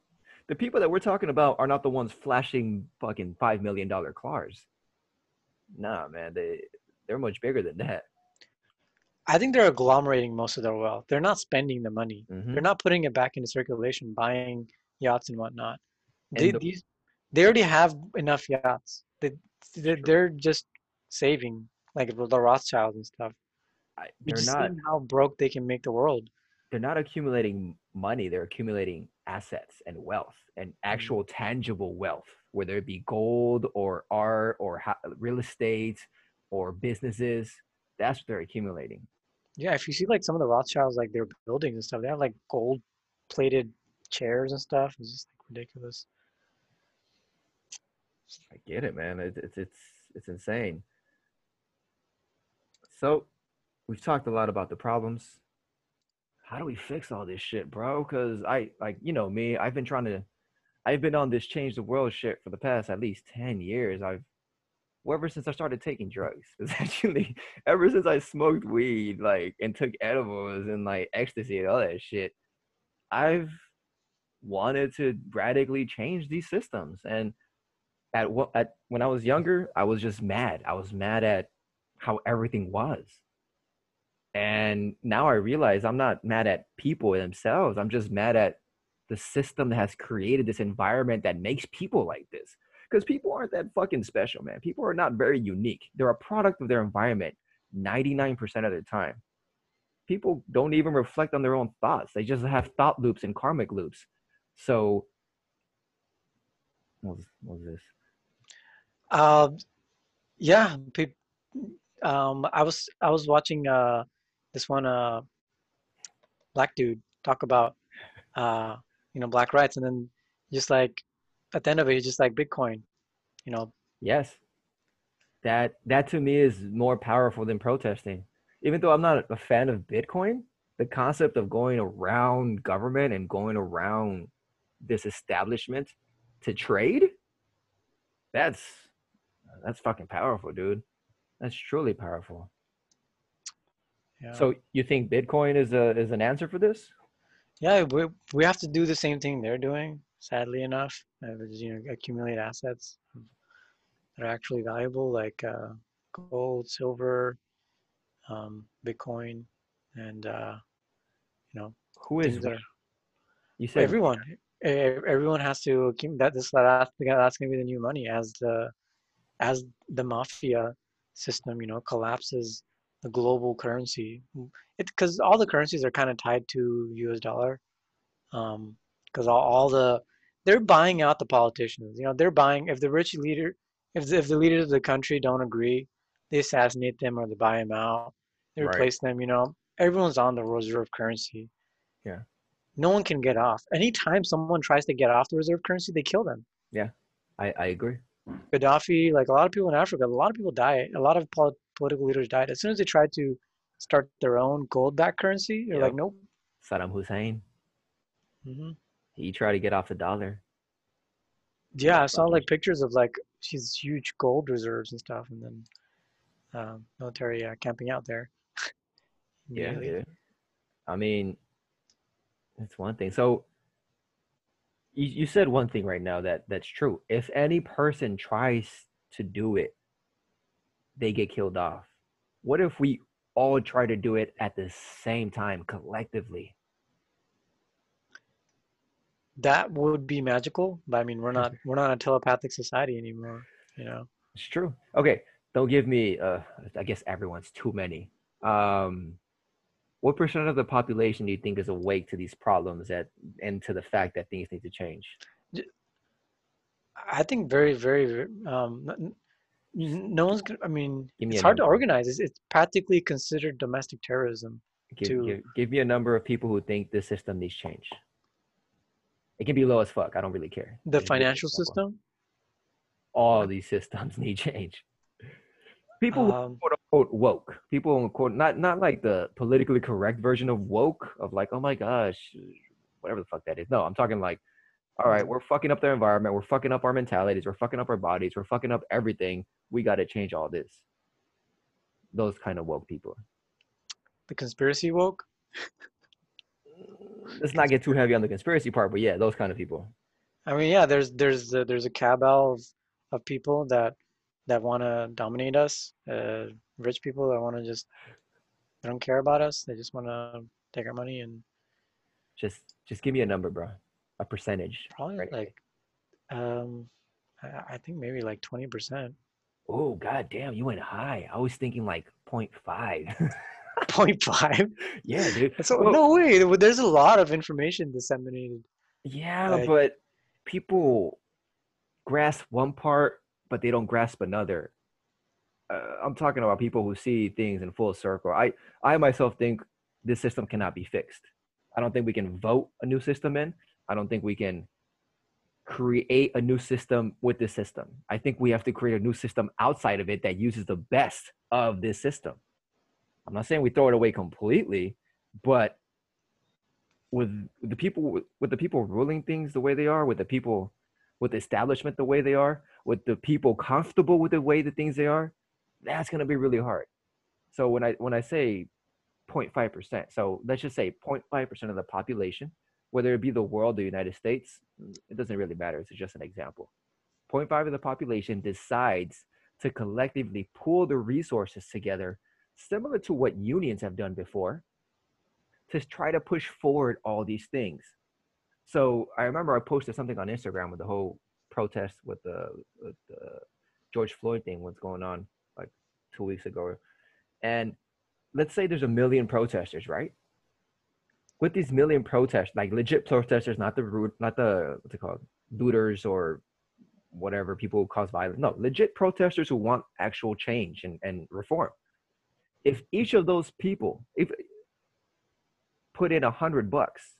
the people that we're talking about are not the ones flashing fucking five million dollar cars. Nah, man, they, they're much bigger than that. I think they're agglomerating most of their wealth. They're not spending the money. Mm-hmm. They're not putting it back into circulation, buying yachts and whatnot. And they, the, these, they already have enough yachts. They, they're, they're just saving. Like the Rothschilds and stuff. They're just not how broke they can make the world. They're not accumulating money. They're accumulating assets and wealth and actual mm-hmm. tangible wealth, whether it be gold or art or ho- real estate or businesses. That's what they're accumulating. Yeah, if you see like some of the Rothschilds, like their buildings and stuff, they have like gold-plated chairs and stuff. It's just like ridiculous. I get it, man. It, it's it's it's insane. So we've talked a lot about the problems. How do we fix all this shit, bro? Because I, like, you know me, I've been trying to, I've been on this Change the World shit for the past at least ten years. I've, well, ever since I started taking drugs, it's actually, ever since I smoked weed, like, and took edibles and, like, ecstasy and all that shit, I've wanted to radically change these systems. And at what, at, when I was younger, I was just mad. I was mad at how everything was. And now I realize I'm not mad at people themselves. I'm just mad at the system that has created this environment that makes people like this. Because people aren't that fucking special, man. People are not very unique. They're a product of their environment ninety-nine percent of the time. People don't even reflect on their own thoughts. They just have thought loops and karmic loops. So, what was, what was this? Uh, yeah, people, Um, I was I was watching uh, this one uh, black dude talk about uh, you know, Black rights. And then just like at the end of it, it's just like Bitcoin, you know. Yes. That, that to me is more powerful than protesting. Even though I'm not a fan of Bitcoin, the concept of going around government and going around this establishment to trade, that's, that's fucking powerful, dude. That's truly powerful. Yeah. So you think Bitcoin is a, is an answer for this? Yeah, we we have to do the same thing they're doing, sadly enough. You know, accumulate assets that are actually valuable, like uh, gold, silver, um, Bitcoin, and uh, you know, who is there? You said everyone. Everyone has to accumulate. That this that's, that's going to be the new money as the as the mafia system, you know, collapses. The global currency, it because all the currencies are kind of tied to U S dollar, um, because all, all the they're buying out the politicians. You know, they're buying if the rich leader, if the, if the leaders of the country don't agree, they assassinate them or they buy them out. They replace right. them. You know, everyone's on the reserve currency. Yeah, no one can get off. Anytime someone tries to get off the reserve currency, they kill them. Yeah, I I agree. Gaddafi, like a lot of people in Africa, a lot of people died. A lot of poli- political leaders died. As soon as they tried to start their own gold-backed currency, they're yep. like, nope. Saddam Hussein. Mm-hmm. He tried to get off the dollar. Yeah, I saw like pictures of like these huge gold reserves and stuff, and then um, military uh, camping out there. Yeah, really? Dude. I mean, that's one thing. So, You you said one thing right now that that's true. If any person tries to do it, they get killed off. What if we all try to do it at the same time collectively? That would be magical. But I mean, we're not we're not a telepathic society anymore. You know, it's true. Okay, don't give me. Uh, I guess everyone's too many. Um, What percent of the population do you think is awake to these problems that, and to the fact that things need to change? I think very, very, um, no one's gonna, I mean, it's hard number. to organize. It's, it's practically considered domestic terrorism. Give, to, give, give me a number of people who think this system needs change. It can be low as fuck. I don't really care. The financial system? All these systems need change. People who um, quote unquote woke. People who quote not not like the politically correct version of woke of like, oh my gosh, whatever the fuck that is. No, I'm talking like, all right, we're fucking up their environment, we're fucking up our mentalities, we're fucking up our bodies, we're fucking up everything. We gotta change all this. Those kind of woke people. The conspiracy woke? Let's not get too heavy on the conspiracy part, but yeah, those kind of people. I mean, yeah, there's there's uh, there's a cabal of, of people that that want to dominate us, uh, rich people that want to just, they don't care about us. They just want to take our money and. Just, just give me a number, bro. A percentage. Probably right like, um, I, I think maybe like twenty percent. Oh, God damn. You went high. I was thinking like zero point five. zero point five? Yeah, dude. So, well, no way. There's a lot of information disseminated. Yeah, like, but people grasp one part, but they don't grasp another. Uh, I'm talking about people who see things in full circle. I, I myself think this system cannot be fixed. I don't think we can vote a new system in. I don't think we can create a new system with this system. I think we have to create a new system outside of it that uses the best of this system. I'm not saying we throw it away completely, but with the people, with the people ruling things the way they are, with the people, with the establishment the way they are, with the people comfortable with the way the things they are, that's going to be really hard. So when I when I say zero point five percent, so let's just say zero point five percent of the population, whether it be the world, the United States, it doesn't really matter. It's just an example. zero point five of the population decides to collectively pool the resources together, similar to what unions have done before, to try to push forward all these things. So I remember I posted something on Instagram with the whole protest with the, with the George Floyd thing, what's going on like two weeks ago. And let's say there's a million protesters, right? With these million protesters, like legit protesters, not the, not the, what's it called? Looters or whatever, people who cause violence. No, legit protesters who want actual change and, and reform. If each of those people, if put in a hundred bucks,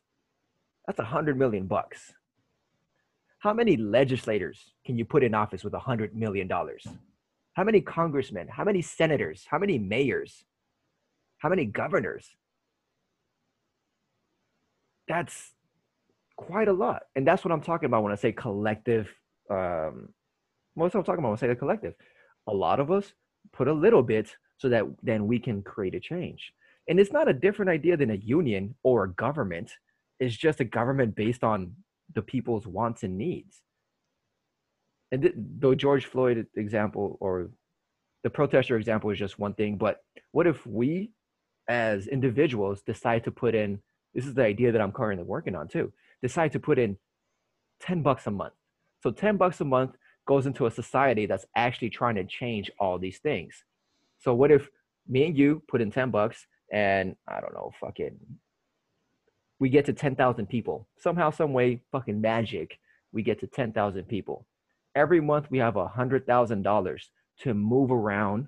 That's a hundred million bucks. How many legislators can you put in office with a hundred million dollars? How many congressmen? How many senators? How many mayors? How many governors? That's quite a lot. And that's what I'm talking about when I say collective. Um, most of what I'm talking about when I say the collective. A lot of us put a little bit so that then we can create a change. And it's not a different idea than a union or a government. It's just a government based on the people's wants and needs. And th- though George Floyd example or the protester example is just one thing, but what if we as individuals decide to put in, this is the idea that I'm currently working on too, decide to put in ten bucks a month. So ten bucks a month goes into a society that's actually trying to change all these things. So what if me and you put in ten bucks and I don't know, fucking, we get to ten thousand people. Somehow, some way, fucking magic, we get to ten thousand people. Every month we have one hundred thousand dollars to move around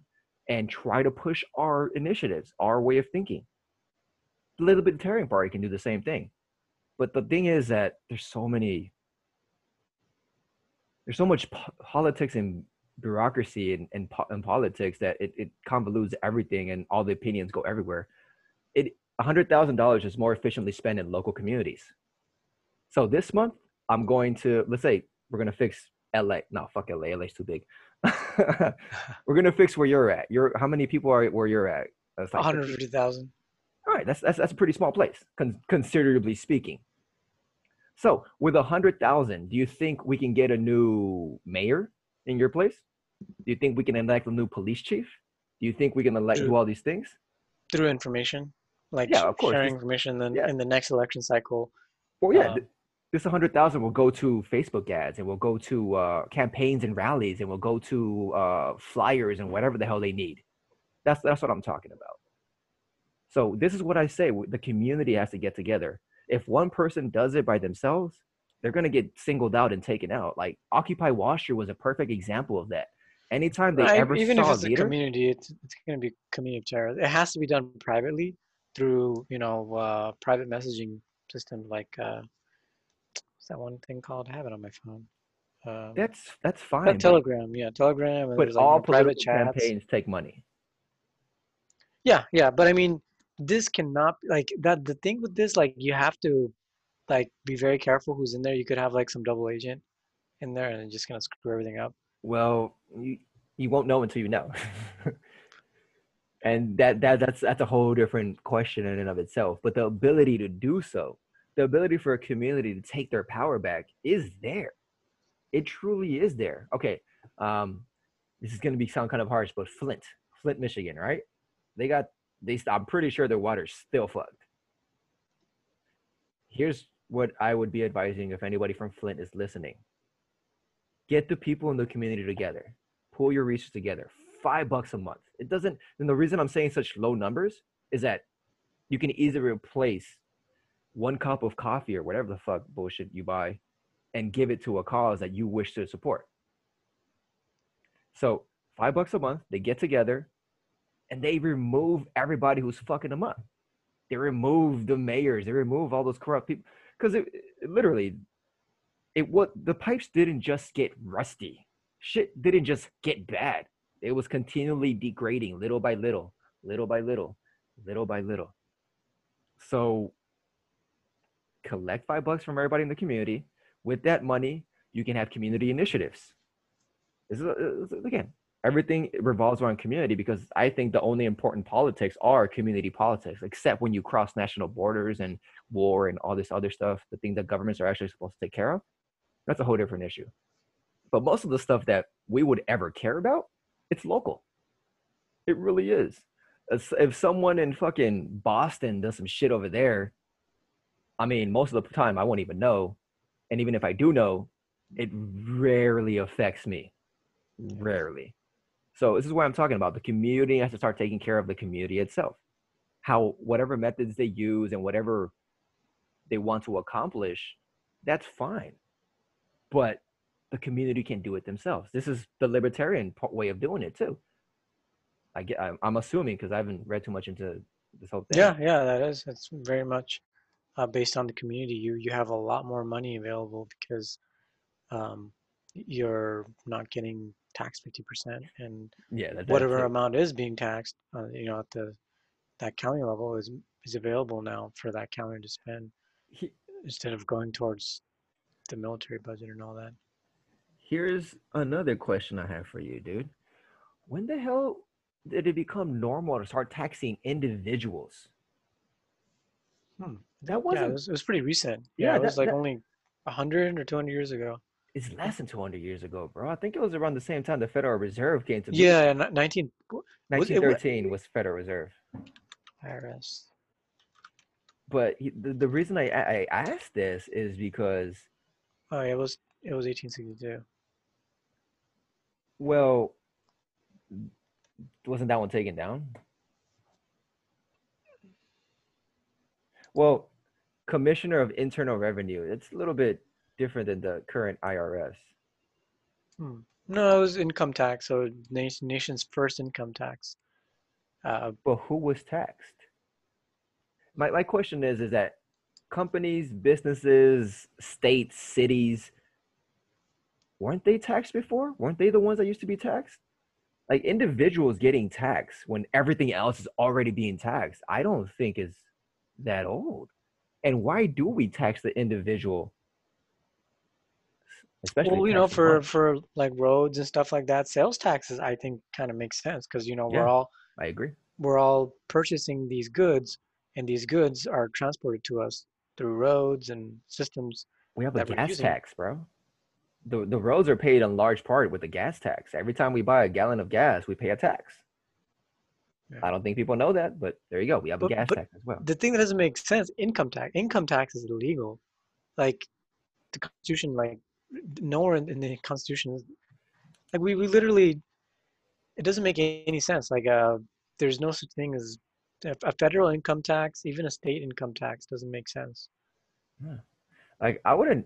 and try to push our initiatives, our way of thinking. The Little Libertarian Party can do the same thing. But the thing is that there's so many, there's so much po- politics and bureaucracy and, and, po- and politics that it, it convolutes everything and all the opinions go everywhere. It one hundred thousand dollars is more efficiently spent in local communities. So this month, I'm going to, let's say we're going to fix L A. No, fuck L A. L A's too big. We're going to fix where you're at. You're, how many people are where you're at? That's like one hundred fifty thousand. All right. That's, that's, that's a pretty small place, con- considerably speaking. So with one hundred thousand, do you think we can get a new mayor in your place? Do you think we can elect a new police chief? Do you think we can elect through, do all these things? Through information, like yeah, of course. sharing information then yeah. in the next election cycle. Well, yeah, uh, this one hundred thousand will go to Facebook ads and will go to uh, campaigns and rallies and will go to uh, flyers and whatever the hell they need. That's, that's what I'm talking about. So this is what I say, the community has to get together. If one person does it by themselves, they're going to get singled out and taken out. Like Occupy Wall Street was a perfect example of that. Anytime they I, ever even saw if it's a, leader, a community, it's, it's going to be community of terror. It has to be done privately through, you know, uh, private messaging systems like uh, what's that one thing called? I have it on my phone. Um, that's that's fine. But Telegram, yeah, Telegram. And but all like, you know, private campaigns take money. Yeah, yeah, but I mean. This cannot like that. The thing with this, like, you have to, like, be very careful who's in there. You could have like some double agent in there, and it's just gonna screw everything up. Well, you, you won't know until you know, and that that that's that's a whole different question in and of itself. But the ability to do so, the ability for a community to take their power back, is there. It truly is there. Okay, um, this is gonna be sound kind of harsh, but Flint, Flint, Michigan, right? They got. They, I'm pretty sure their water's still fucked. Here's what I would be advising if anybody from Flint is listening. Get the people in the community together. Pull your resources together. Five bucks a month. It doesn't, and the reason I'm saying such low numbers is that you can easily replace one cup of coffee or whatever the fuck bullshit you buy and give it to a cause that you wish to support. So five bucks a month, they get together. And they remove everybody who's fucking them up. They remove the mayors. They remove all those corrupt people. Because it, it literally, it what the pipes didn't just get rusty. Shit didn't just get bad. It was continually degrading little by little, little by little, little by little. So collect five bucks from everybody in the community. With that money, you can have community initiatives. This is, again, everything revolves around community because I think the only important politics are community politics, except when you cross national borders and war and all this other stuff, the thing that governments are actually supposed to take care of. That's a whole different issue. But most of the stuff that we would ever care about, it's local. It really is. If someone in fucking Boston does some shit over there, I mean, most of the time I won't even know. And even if I do know, it rarely affects me. Rarely. So this is what I'm talking about. The community has to start taking care of the community itself. How, whatever methods they use and whatever they want to accomplish, that's fine. But the community can do it themselves. This is the libertarian way of doing it too. I get, I'm assuming because I haven't read too much into this whole thing. Yeah, yeah, that is. It's very much uh, based on the community, you you have a lot more money available because um, you're not getting taxed fifty percent, and yeah, that, whatever that, amount is being taxed, uh, you know, at the that county level is is available now for that county to spend he, instead of going towards the military budget and all that. Here's another question I have for you, dude. When the hell did it become normal to start taxing individuals? Hmm. That wasn't. Yeah, it was, it was pretty recent. Yeah, yeah it was that, like that, only one hundred or two hundred years ago. It's less than two hundred years ago, bro. I think it was around the same time the Federal Reserve came to be. Yeah, nineteen, nineteen thirteen was, was Federal Reserve. I R S. But the, the reason I, I asked this is because. Oh, it was it was eighteen sixty-two. Well, wasn't that one taken down? Well, Commissioner of Internal Revenue. It's a little bit different than the current I R S. Hmm. No, it was income tax. So nation, nation's first income tax. Uh, but who was taxed? My my question is, is that companies, businesses, states, cities, weren't they taxed before? Weren't they the ones that used to be taxed? Like individuals getting taxed when everything else is already being taxed, I don't think is that old. And why do we tax the individual? Especially well, you know, for, for like roads and stuff like that, sales taxes, I think kind of makes sense because, you know, yeah, we're all, I agree. We're all purchasing these goods, and these goods are transported to us through roads and systems. We have a gas tax, bro. The the roads are paid in large part with the gas tax. Every time we buy a gallon of gas, we pay a tax. Yeah. I don't think people know that, but there you go. We have but, a gas tax as well. The thing that doesn't make sense, income tax. Income tax is illegal. Like the Constitution, like nowhere in, in the Constitution, like we, we literally, it doesn't make any sense. Like uh, there's no such thing as a federal income tax, even a state income tax doesn't make sense. Yeah. Like I wouldn't,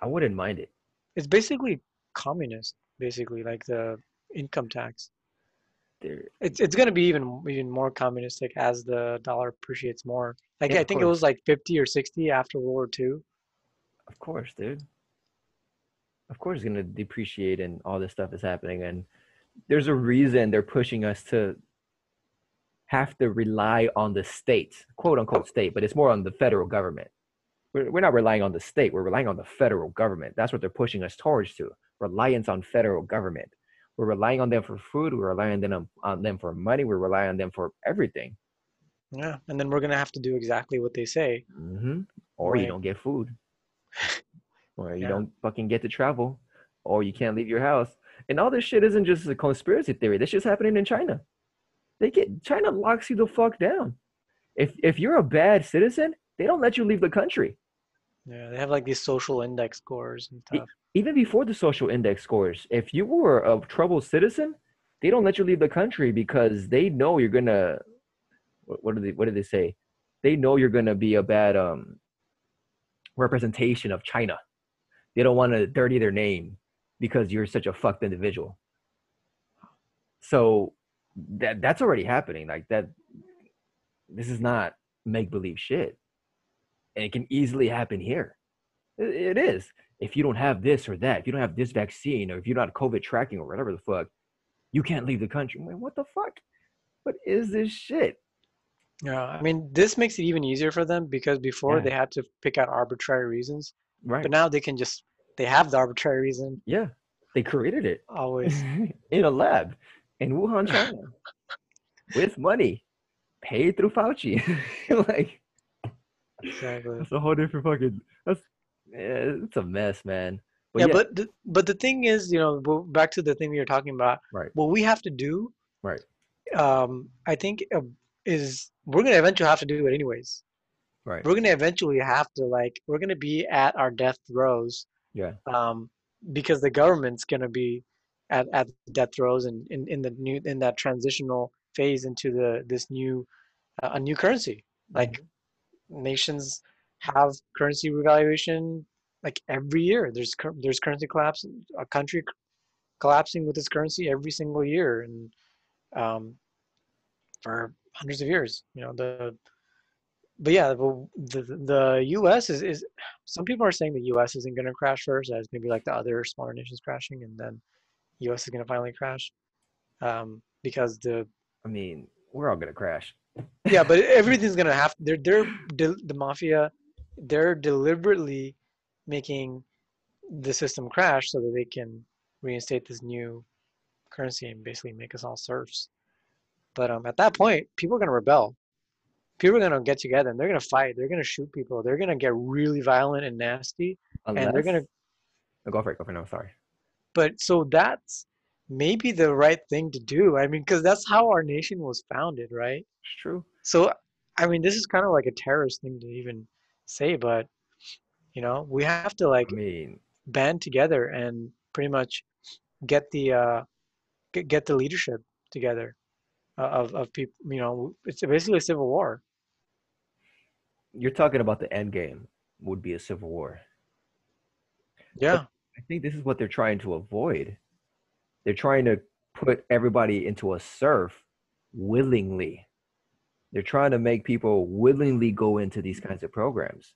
I wouldn't mind it. It's basically communist, basically, like the income tax. There, it's it's going to be even even more communistic as the dollar appreciates more. Like yeah, I think course. It was like fifty or sixty after World War Two. Of course, dude. Of course, it's going to depreciate, and all this stuff is happening, and there's a reason they're pushing us to have to rely on the state, quote unquote state, but it's more on the federal government. We're, we're not relying on the state. We're relying on the federal government. That's what they're pushing us towards to, reliance on federal government. We're relying on them for food. We're relying on them, on them for money. We're relying on them for everything. Yeah. And then we're going to have to do exactly what they say. Mm-hmm. Or right. You don't get food. Or you yeah. don't fucking get to travel. Or you can't leave your house. And all this shit isn't just a conspiracy theory. This shit's happening in China. They get China locks you the fuck down. If if you're a bad citizen, they don't let you leave the country. Yeah, they have like these social index scores and stuff. E- even before the social index scores, if you were a troubled citizen, they don't let you leave the country because they know you're gonna. What do they What do they say? They know you're gonna be a bad um, representation of China. They don't want to dirty their name because you're such a fucked individual. So. That that's already happening. Like that, this is not make believe shit, and it can easily happen here. It, it is. If you don't have this or that, if you don't have this vaccine, or if you're not COVID tracking or whatever the fuck, you can't leave the country. I mean, what the fuck? What is this shit? Yeah, I mean, this makes it even easier for them because before yeah. they had to pick out arbitrary reasons, right? But now they can just they have the arbitrary reason. Yeah, they created it always in a lab. In Wuhan, China, with money, paid through Fauci. Like, exactly. That's a whole different fucking. That's yeah, it's a mess, man. But yeah, yeah, but the, but the thing is, you know, back to the thing we were talking about. Right. What we have to do. Right. Um, I think uh, is we're gonna eventually have to do it anyways. Right. We're gonna eventually have to like we're gonna be at our death throes. Yeah. Um, because the government's gonna be. At, at death throes and in, in the new in that transitional phase into the this new uh, a new currency, like mm-hmm. nations have currency revaluation like every year. There's there's currency collapse, a country collapsing with its currency every single year, and um, for hundreds of years, you know the but yeah, the, the, the U S is, is, some people are saying the U S isn't going to crash first, as maybe like the other smaller nations crashing, and then U S is going to finally crash. Um, because the, I mean, we're all going to crash. Yeah, but everything's going to have, they're, they're, de, the mafia, they're deliberately making the system crash so that they can reinstate this new currency and basically make us all serfs. But um, at that point, people are going to rebel. People are going to get together and they're going to fight. They're going to shoot people. They're going to get really violent and nasty. Unless, and they're going to no, go for it. Go for it. No, sorry. But so that's maybe the right thing to do. I mean, because that's how our nation was founded, right? It's true. So, I mean, this is kind of like a terrorist thing to even say, but, you know, we have to like I mean, band together and pretty much get the, uh, get, get the leadership together. Of of people, you know, it's basically a civil war. You're talking about the end game would be a civil war. Yeah, but I think this is what they're trying to avoid. They're trying to put everybody into a serf willingly. They're trying to make people willingly go into these kinds of programs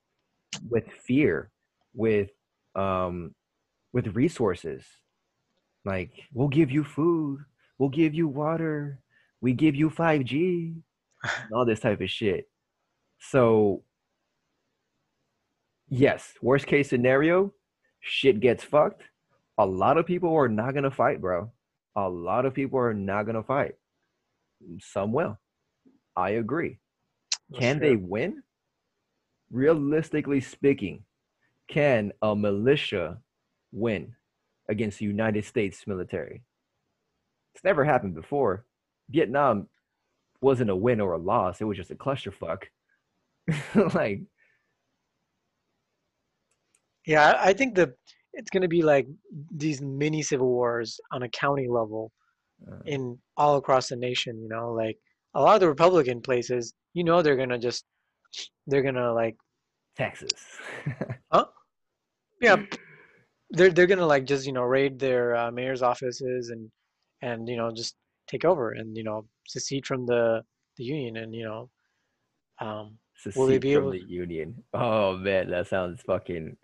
with fear, with um, with resources. Like, we'll give you food, we'll give you water. We give you five G, and all this type of shit. So, yes, worst case scenario, shit gets fucked. A lot of people are not going to fight, bro. A lot of people are not going to fight. Some will. I agree. That's can true. They win? Realistically speaking, can a militia win against the United States military? It's never happened before. Vietnam wasn't a win or a loss. It was just a clusterfuck. Like, yeah, I think the it's going to be like these mini civil wars on a county level uh, in all across the nation, you know, like a lot of the Republican places, you know, they're going to just, they're going to like. Texas. Huh? Yeah. They're, they're going to like just, you know, raid their uh, mayor's offices and, and, you know, just take over and, you know, secede from the, the union and, you know, um, will they be able to... the union. Oh man, that sounds fucking,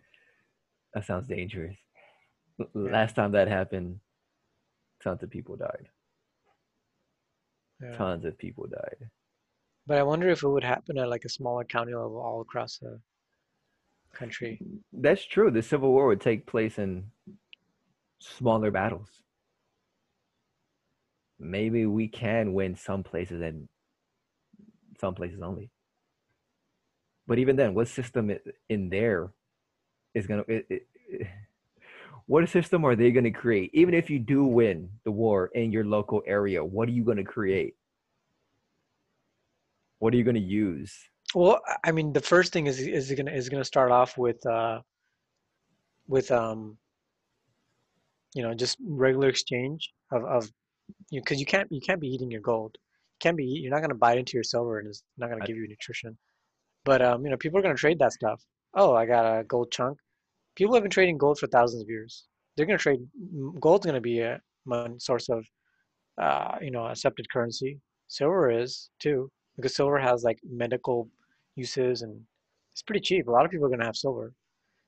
that sounds dangerous. Yeah. Last time that happened, tons of people died. Yeah. Tons of people died. But I wonder if it would happen at like a smaller county level all across the country. That's true. The Civil War would take place in smaller battles. Maybe we can win some places and some places only. But even then, what system in there is going to... What system are they going to create? Even if you do win the war in your local area, what are you going to create? What are you going to use? Well, I mean, the first thing is is going to is going to start off with uh, with um, you know, just regular exchange of of. You because you can't you can't be eating your gold. You can't be you're not gonna bite into your silver and it's not gonna give you nutrition. But um, you know, people are gonna trade that stuff. Oh, I got a gold chunk. People have been trading gold for thousands of years. They're gonna trade gold's gonna be a source of uh, you know, accepted currency. Silver is too, because silver has like medical uses and it's pretty cheap. A lot of people are gonna have silver.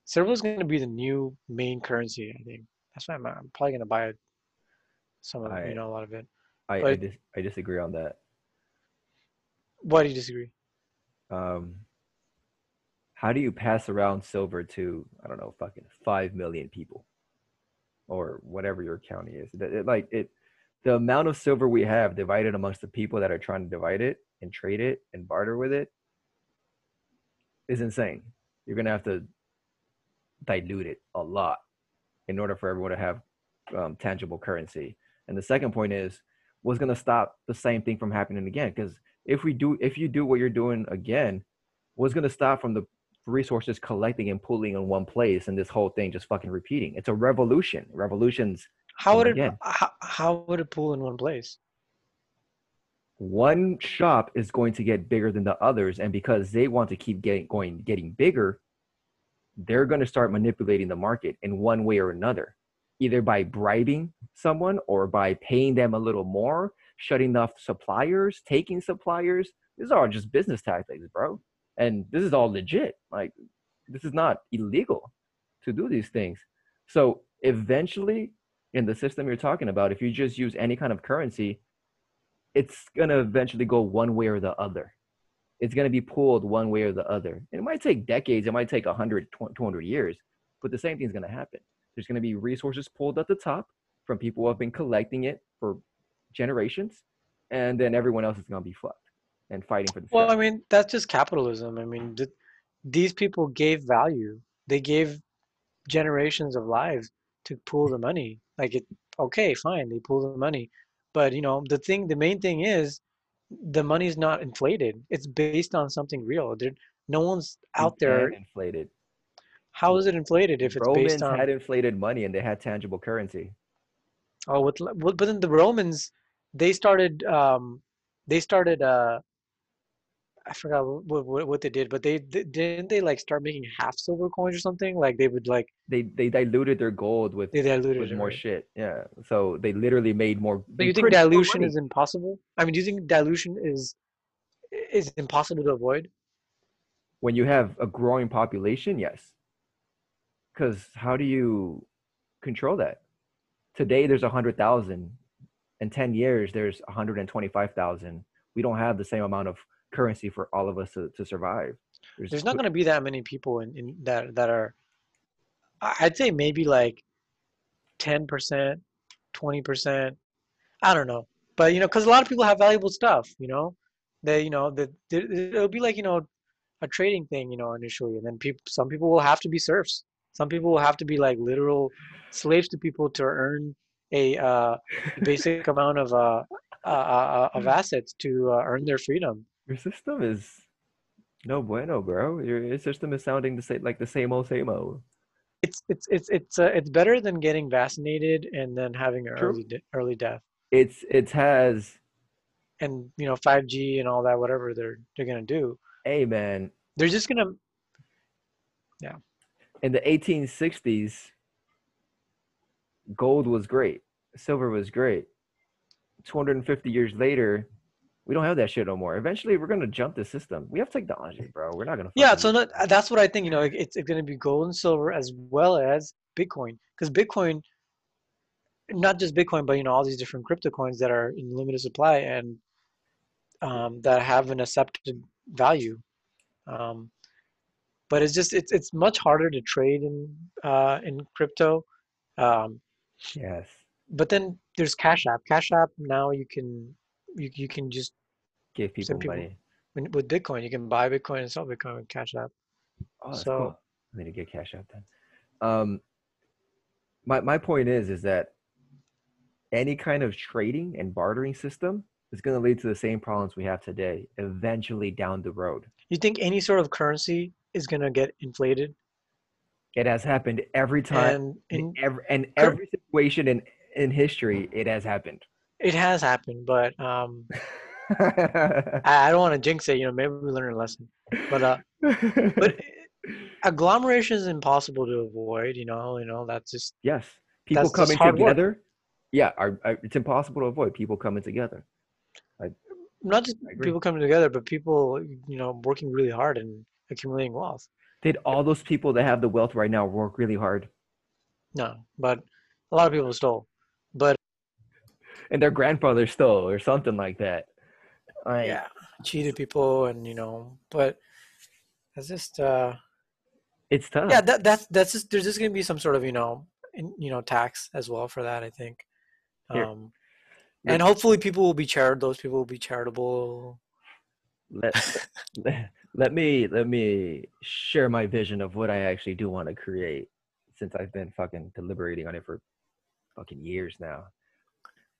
Silver is gonna be the new main currency, I think. That's why I'm, I'm probably gonna buy it. Some of it, you know, a lot of it. I but, I, dis- I disagree on that. Why do you disagree? Um, how do you pass around silver to, I don't know, fucking five million people, or whatever your county is? It, it, like it, the amount of silver we have divided amongst the people that are trying to divide it and trade it and barter with it is insane. You're gonna have to dilute it a lot in order for everyone to have um, tangible currency. And the second point is, what's going to stop the same thing from happening again? Because if we do, if you do what you're doing again, what's going to stop from the resources collecting and pooling in one place and this whole thing just fucking repeating? It's a revolution. Revolutions. How would it? How, how would it pool in one place? One shop is going to get bigger than the others, and because they want to keep getting going, getting bigger, they're going to start manipulating the market in one way or another. Either by bribing someone or by paying them a little more, shutting off suppliers, taking suppliers. These are all just business tactics, bro. And this is all legit. Like, this is not illegal to do these things. So eventually, in the system you're talking about, if you just use any kind of currency, it's going to eventually go one way or the other. It's going to be pulled one way or the other. It might take decades. It might take one hundred, two hundred years, but the same thing's going to happen. There's going to be resources pulled at the top from people who have been collecting it for generations, and then everyone else is going to be fucked and fighting for the future. Well, I mean, that's just capitalism. I mean, th- these people gave value. They gave generations of lives to pool the money. Like, it, okay, fine, they pool the money. But, you know, the thing, the main thing is, the money's not inflated. It's based on something real. There, no one's out there inflated. How is it inflated if it's based on? Romans had inflated money and they had tangible currency. Oh, with, but then the Romans, they started. Um, they started. Uh, I forgot what, what what they did, but they didn't they like start making half silver coins or something. Like they would like they they diluted their gold with they diluted with it, more right? shit. Yeah, so they literally made more. But you think dilution is impossible? I mean, do you think dilution is is impossible to avoid? When you have a growing population, yes. Because how do you control that? Today there's a hundred thousand, in ten years there's a hundred and twenty-five thousand. We don't have the same amount of currency for all of us to, to survive. There's, There's not going to be that many people in, in that that are. I'd say maybe like ten percent, twenty percent. I don't know, but you know, because a lot of people have valuable stuff. You know, they you know that it'll be like you know a trading thing. You know, initially, and then people. Some people will have to be serfs. Some people will have to be like literal slaves to people to earn a uh, basic amount of uh, uh, uh, of assets to uh, earn their freedom. Your system is no bueno, bro. Your, your system is sounding the same, like the same old, same old. It's it's it's it's uh, it's better than getting vaccinated and then having an early de- early death. It's it has, and you know, five G and all that, whatever they're they're gonna do. Hey man, they're just gonna, yeah. In the eighteen sixties, gold was great, silver was great. two hundred fifty years later. We don't have that shit no more. Eventually, we're going to jump the system. We have technology, bro. We're not going to. Yeah, so no, that's what I think. You know, it's, it's going to be gold and silver as well as Bitcoin. Because Bitcoin, not just Bitcoin, but, you know, all these different crypto coins that are in limited supply and um, that have an accepted value. Um, but it's just it's it's much harder to trade in uh, in crypto. Um, yes. But then there's Cash App. Cash App, now you can you you can just give people, people money with Bitcoin. You can buy Bitcoin and sell Bitcoin with Cash App. Oh, that's so cool. I need to get Cash App then. Um, my my point is is that any kind of trading and bartering system is going to lead to the same problems we have today. Eventually, down the road. You think any sort of currency is going to get inflated? It has happened every time, and in, in every and every situation in in history, it has happened. It has happened, but um, I, I don't want to jinx it. You know, maybe we learn a lesson. But uh, but agglomeration is impossible to avoid. You know, you know that's just yes. People coming together. Work. Yeah, are, are, it's impossible to avoid people coming together. I, Not just people coming together, but people you know working really hard and accumulating wealth. Did all those people that have the wealth right now work really hard? No, but a lot of people stole. But and their grandfather stole or something like that. Like, yeah, cheated people and, you know, but that's just... Uh, it's tough. Yeah, that, that's that's just, there's just going to be some sort of, you know, in, you know, tax as well for that, I think. Um, yeah. And hopefully people will be charitable. Those people will be charitable. Let, let, let me let me share my vision of what I actually do want to create since I've been fucking deliberating on it for fucking years now.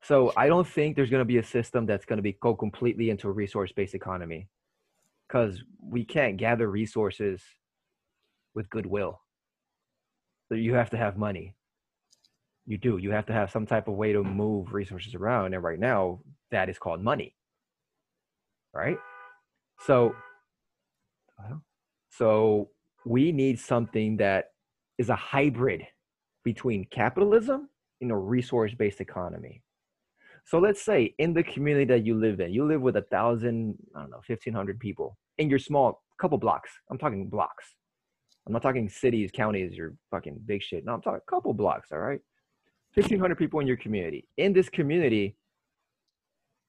So I don't think there's going to be a system that's going to be go completely into a resource-based economy because we can't gather resources with goodwill. So you have to have money. You do. You have to have some type of way to move resources around. And right now, that is called money. Right? So, so we need something that is a hybrid between capitalism and a resource-based economy. So let's say in the community that you live in, you live with a thousand, I don't know, fifteen hundred people in your small a couple blocks. I'm talking blocks. I'm not talking cities, counties, or fucking big shit. No, I'm talking a couple blocks, all right? fifteen hundred people in your community. In this community,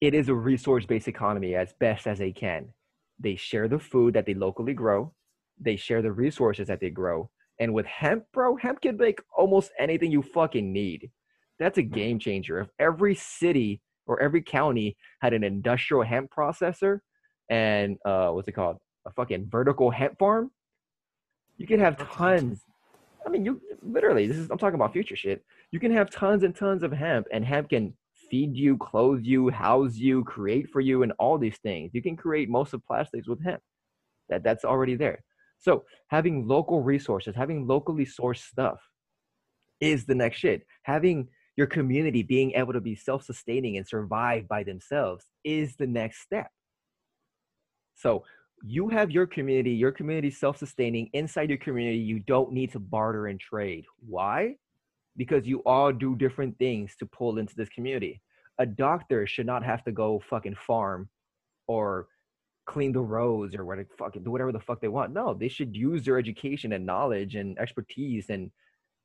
it is a resource-based economy as best as they can. They share the food that they locally grow. They share the resources that they grow. And with hemp, bro, hemp can make almost anything you fucking need. That's a game changer. If every city or every county had an industrial hemp processor and uh, what's it called? A fucking vertical hemp farm, you could have tons. I mean, you literally, this is, I'm talking about future shit. You can have tons and tons of hemp, and hemp can feed you, clothe you, house you, create for you, and all these things. You can create most of plastics with hemp. That, that's already there. So having local resources, having locally sourced stuff is the next shit. Having your community being able to be self-sustaining and survive by themselves is the next step. So you have your community, your community self-sustaining. Inside your community, you don't need to barter and trade. Why? Because you all do different things to pull into this community. A doctor should not have to go fucking farm or clean the roads or whatever, fucking do whatever the fuck they want. No, they should use their education and knowledge and expertise. And,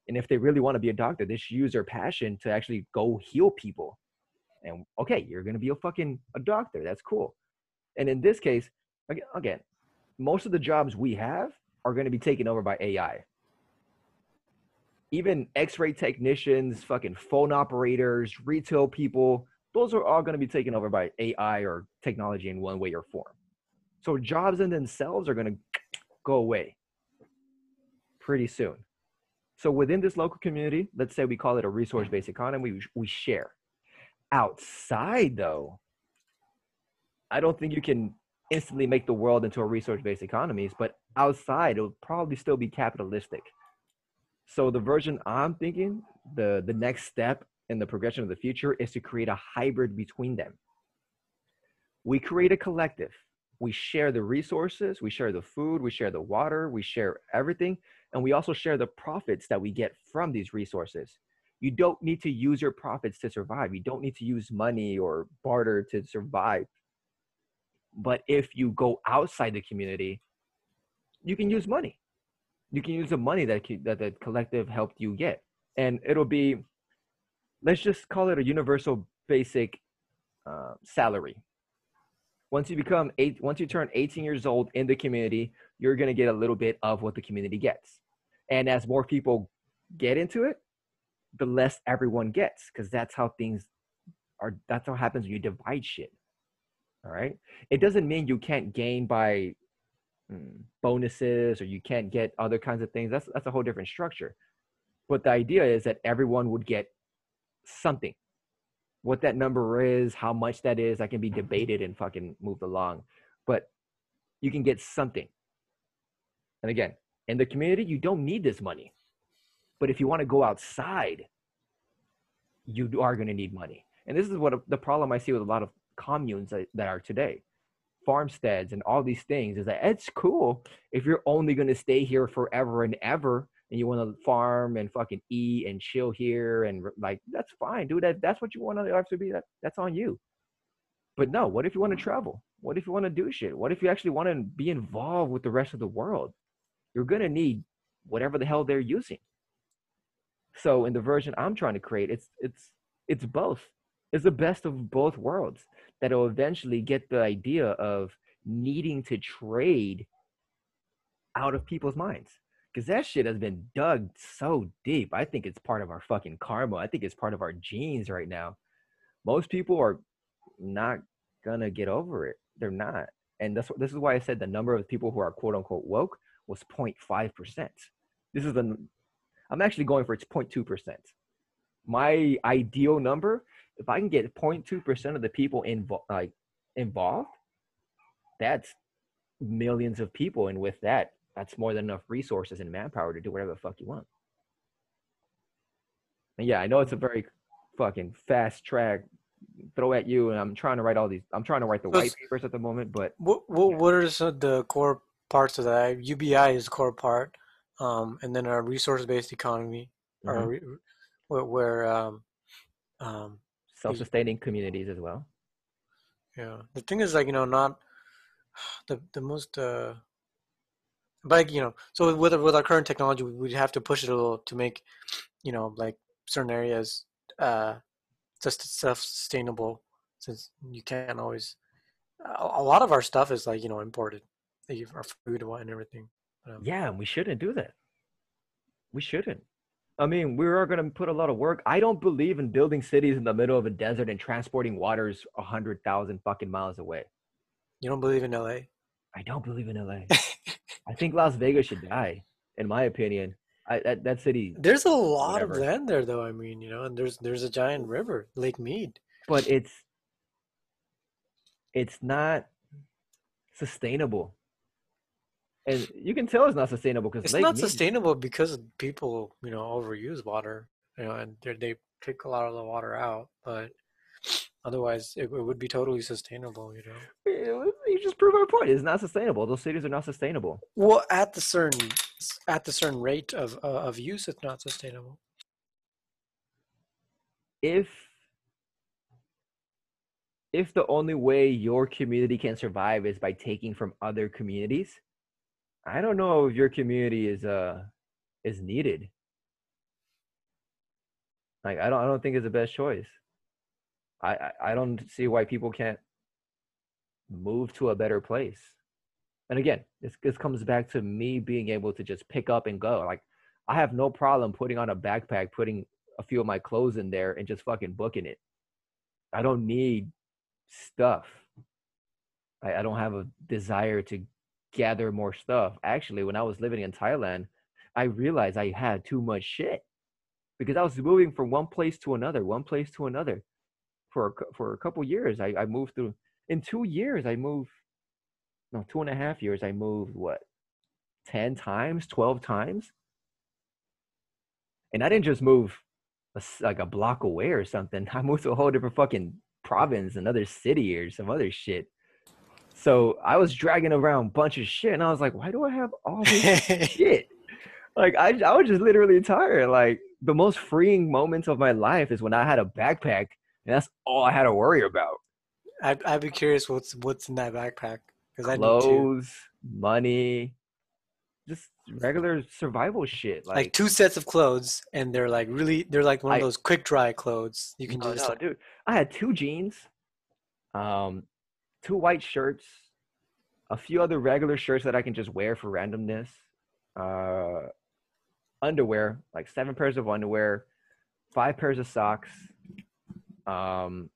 and if they really want to be a doctor, they should use their passion to actually go heal people. And okay, you're going to be a fucking a doctor. That's cool. And in this case, again, most of the jobs we have are going to be taken over by A I. Even x-ray technicians, fucking phone operators, retail people, those are all going to be taken over by A I or technology in one way or form. So jobs in themselves are going to go away pretty soon. So within this local community, let's say we call it a resource-based economy, we, we share. Outside, though, I don't think you can instantly make the world into a resource-based economy, but outside, it'll probably still be capitalistic. So the version I'm thinking, the, the next step in the progression of the future is to create a hybrid between them. We create a collective. We share the resources, we share the food, we share the water, we share everything, and we also share the profits that we get from these resources. You don't need to use your profits to survive. You don't need to use money or barter to survive. But if you go outside the community, you can use money. You can use the money that, that the collective helped you get. And it'll be, let's just call it a universal basic uh, salary. Once you become eight, once you turn eighteen years old in the community, you're going to get a little bit of what the community gets. And as more people get into it, the less everyone gets, because that's how things are. That's what happens when you divide shit. All right. It doesn't mean you can't gain by mm, bonuses, or you can't get other kinds of things. That's, that's a whole different structure. But the idea is that everyone would get something. What that number is, how much that is, that can be debated and fucking moved along. But you can get something. And again, in the community, you don't need this money. But if you want to go outside, you are going to need money. And this is what the problem I see with a lot of communes that are today. Farmsteads and all these things is that it's cool if you're only going to stay here forever and ever, and you want to farm and fucking eat and chill here, and like, that's fine, dude. That, that's what you want your life to be. That, that's on you. But no, what if you want to travel? What if you want to do shit? What if you actually want to be involved with the rest of the world? You're going to need whatever the hell they're using. So in the version I'm trying to create, it's, it's, it's both. It's the best of both worlds that will eventually get the idea of needing to trade out of people's minds. Because that shit has been dug so deep. I think it's part of our fucking karma. I think it's part of our genes right now. Most people are not going to get over it. They're not. And that's, this is why I said the number of people who are quote unquote woke was zero point five percent. This is the, I'm actually going for it's zero point two percent. My ideal number, if I can get zero point two percent of the people invo- like involved, that's millions of people. And with that, that's more than enough resources and manpower to do whatever the fuck you want. And yeah, I know it's a very fucking fast track throw at you, and I'm trying to write all these, I'm trying to write the white papers at the moment, but. What, what, yeah. What are the core parts of that? U B I is the core part. Um, and then our resource-based economy, mm-hmm. our re, where, where um, um, self-sustaining the, communities as well. Yeah. The thing is, like, you know, not the, the most, uh, But, you know, so with with our current technology, we'd have to push it a little to make, you know, like certain areas uh, just self-sustainable, since you can't always. A lot of our stuff is like, you know, imported, our food and everything. Um, yeah, and we shouldn't do that. We shouldn't. I mean, we are going to put a lot of work. I don't believe in building cities in the middle of a desert and transporting waters a hundred thousand fucking miles away. You don't believe in L A? I don't believe in L A. I think Las Vegas should die, in my opinion. I, that, that city. There's a lot whatever. of land there, though. I mean, you know, and there's there's a giant river, Lake Mead. But it's it's not sustainable, and you can tell it's not sustainable because it's Lake not Mead. sustainable because people, you know, overuse water, you know, and they pick a lot of the water out, but. Otherwise, it, it would be totally sustainable, you know. You just prove our point. It's not sustainable. Those cities are not sustainable. Well, at the certain at the certain rate of uh, of use, it's not sustainable. If if the only way your community can survive is by taking from other communities, I don't know if your community is uh is needed. Like I don't I don't think it's the best choice. I, I don't see why people can't move to a better place. And again, this, this comes back to me being able to just pick up and go. Like, I have no problem putting on a backpack, putting a few of my clothes in there and just fucking booking it. I don't need stuff. I, I don't have a desire to gather more stuff. Actually, when I was living in Thailand, I realized I had too much shit because I was moving from one place to another, one place to another. For a, for a couple years, I, I moved through. In two years, I moved. No, two and a half years, I moved, what, ten times, twelve times? And I didn't just move a, like a block away or something. I moved to a whole different fucking province, another city or some other shit. So I was dragging around a bunch of shit. And I was like, why do I have all this shit? Like, I, I was just literally tired. Like, the most freeing moments of my life is when I had a backpack. And that's all I had to worry about. I'd, I'd be curious what's what's in that backpack. Because clothes, money, just regular survival shit. Like, like two sets of clothes, and they're like really, they're like one of I, those quick dry clothes. You can no, just. No, like, dude, I had two jeans, um, two white shirts, a few other regular shirts that I can just wear for randomness, uh, underwear, like seven pairs of underwear, five pairs of socks. Um,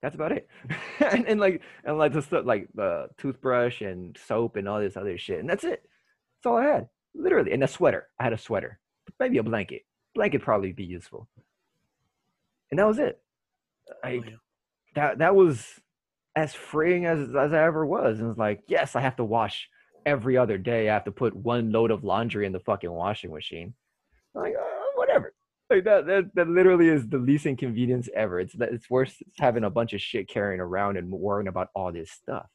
that's about it. and, and like, and like the stuff, like the toothbrush and soap and all this other shit. And that's it. That's all I had, literally. And a sweater. I had a sweater, maybe a blanket. Blanket probably be useful. And that was it. Like, oh, yeah. that, that was as freeing as, as I ever was. And it's like, yes, I have to wash every other day. I have to put one load of laundry in the fucking washing machine. I'm like, oh, whatever. Like that, that, that literally is the least inconvenience ever. It's it's worse having a bunch of shit carrying around and worrying about all this stuff.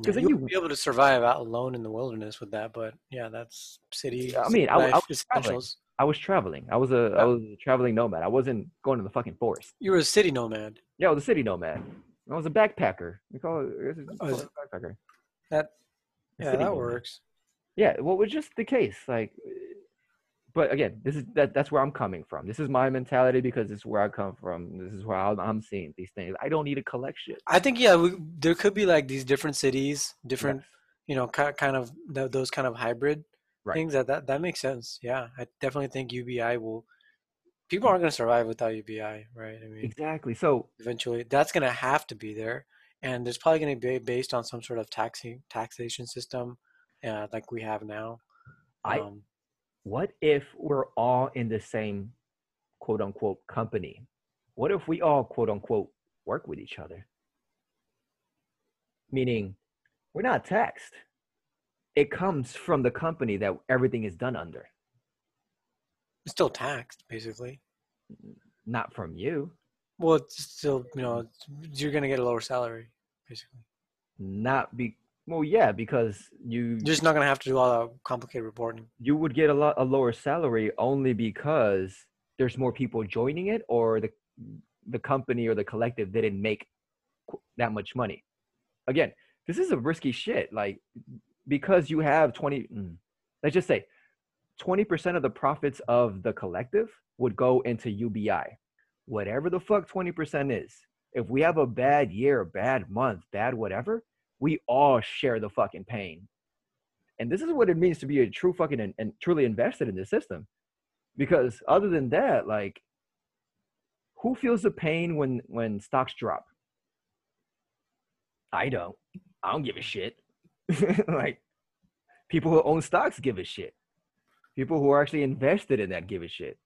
Because yeah, you would be able to survive out alone in the wilderness with that. But yeah, that's city. I mean, I, I was traveling. I was traveling. I was a I was a traveling nomad. I wasn't going to the fucking forest. You were a city nomad. Yeah, I was a city nomad. I was a backpacker. We call it, we call it a backpacker. That yeah, that works. Nomad. Yeah, what well, was just the case, like. But again, this is that, that's where I'm coming from. This is my mentality because it's where I come from. This is where I'm seeing these things. I don't need a collection. I think, yeah, we, there could be like these different cities, different, yes. you know, kind of those kind of hybrid right. things. That, that that makes sense. Yeah, I definitely think U B I will – people aren't going to survive without U B I, right? I mean, exactly. So eventually that's going to have to be there. And there's probably going to be based on some sort of taxing taxation system uh, like we have now. Um, I – What if we're all in the same quote unquote company? What if we all quote unquote work with each other? Meaning we're not taxed. It comes from the company that everything is done under. It's still taxed, basically. Not from you. Well, it's still, you know, you're going to get a lower salary, basically. Not be. Well, yeah, because you... You're just not going to have to do all that complicated reporting. You would get a lot a lower salary only because there's more people joining it, or the the company or the collective didn't make that much money. Again, this is a risky shit. Like, because you have twenty, let's just say twenty percent of the profits of the collective would go into U B I. Whatever the fuck twenty percent is, if we have a bad year, bad month, bad whatever, we all share the fucking pain. And this is what it means to be a true fucking and, and truly invested in this system. Because other than that, like, who feels the pain when, when stocks drop? I don't. I don't give a shit. Like, people who own stocks give a shit. People who are actually invested in that give a shit.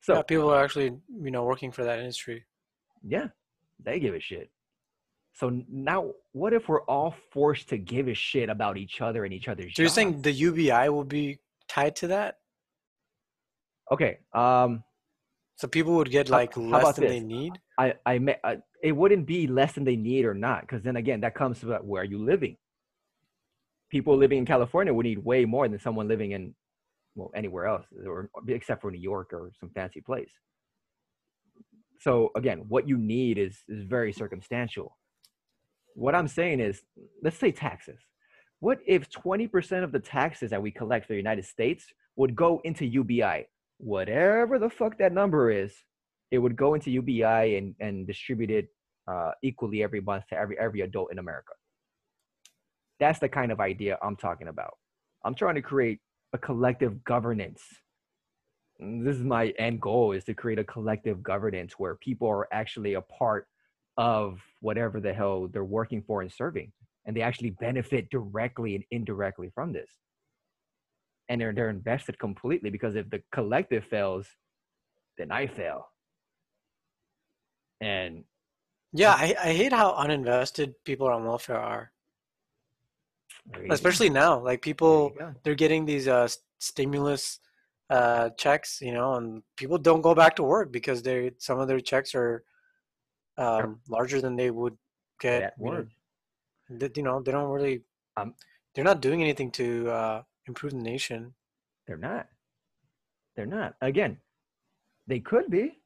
So yeah, people are actually, you know, working for that industry. Yeah, they give a shit. So now what if we're all forced to give a shit about each other and each other's So jobs? You're saying the U B I will be tied to that? Okay. Um, so people would get like how, less how than this? they need? I, I, may, I It wouldn't be less than they need or not, because then again, that comes to that, where are you living? People living in California would need way more than someone living in, well, anywhere else, or except for New York or some fancy place. So again, what you need is, is very circumstantial. What I'm saying is, let's say taxes. What if twenty percent of the taxes that we collect for the United States would go into U B I? Whatever the fuck that number is, it would go into U B I and, and distributed uh, equally every month to every, every adult in America. That's the kind of idea I'm talking about. I'm trying to create a collective governance. This is my end goal, is to create a collective governance where people are actually a part of whatever the hell they're working for and serving, and they actually benefit directly and indirectly from this. And they're, they're invested completely, because if the collective fails, then I fail. And yeah, I, I hate how uninvested people on welfare are. Especially now, like people, they're getting these uh, st- stimulus uh, checks, you know, and people don't go back to work because they some of their checks are um, larger than they would get. You know, that, you know, they don't really, um, they're not doing anything to uh, improve the nation. They're not. They're not. Again, they could be.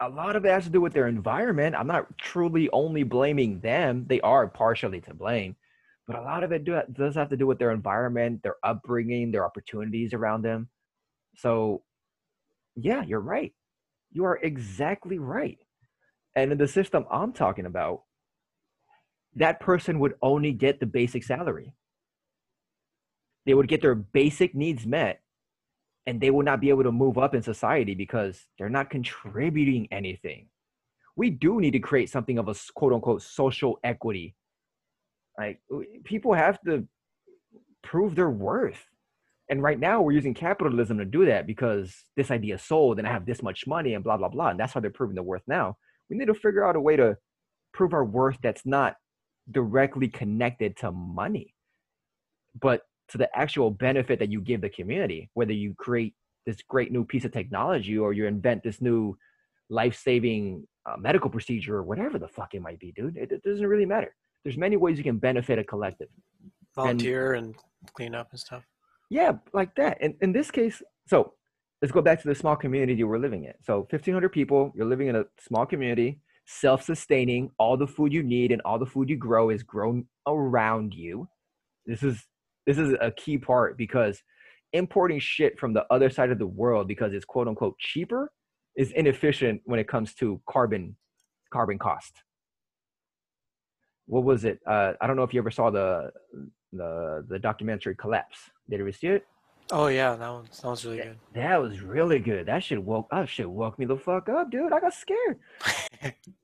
A lot of it has to do with their environment. I'm not truly only blaming them. They are partially to blame. But a lot of it do, does have to do with their environment, their upbringing, their opportunities around them. So, yeah, you're right. You are exactly right. And in the system I'm talking about, that person would only get the basic salary. They would get their basic needs met, and they will not be able to move up in society because they're not contributing anything. We do need to create something of a quote-unquote social equity. Like, people have to prove their worth. And right now we're using capitalism to do that, because this idea sold and I have this much money and blah, blah, blah. And that's how they're proving their worth now. We need to figure out a way to prove our worth that's not directly connected to money, but to the actual benefit that you give the community, whether you create this great new piece of technology or you invent this new life-saving uh, medical procedure or whatever the fuck it might be, dude. It, it doesn't really matter. There's many ways you can benefit a collective. Volunteer and, and clean up and stuff. Yeah, like that. And in this case, so let's go back to the small community we're living in. So fifteen hundred people, you're living in a small community, self-sustaining. All the food you need and all the food you grow is grown around you. This is this is a key part, because importing shit from the other side of the world because it's quote unquote cheaper is inefficient when it comes to carbon carbon cost. What was it? Uh, I don't know if you ever saw the the, the documentary Collapse. Did you ever see it? Oh yeah, that one sounds really that, good. That was really good. That shit woke up. Shit woke me the fuck up, dude. I got scared.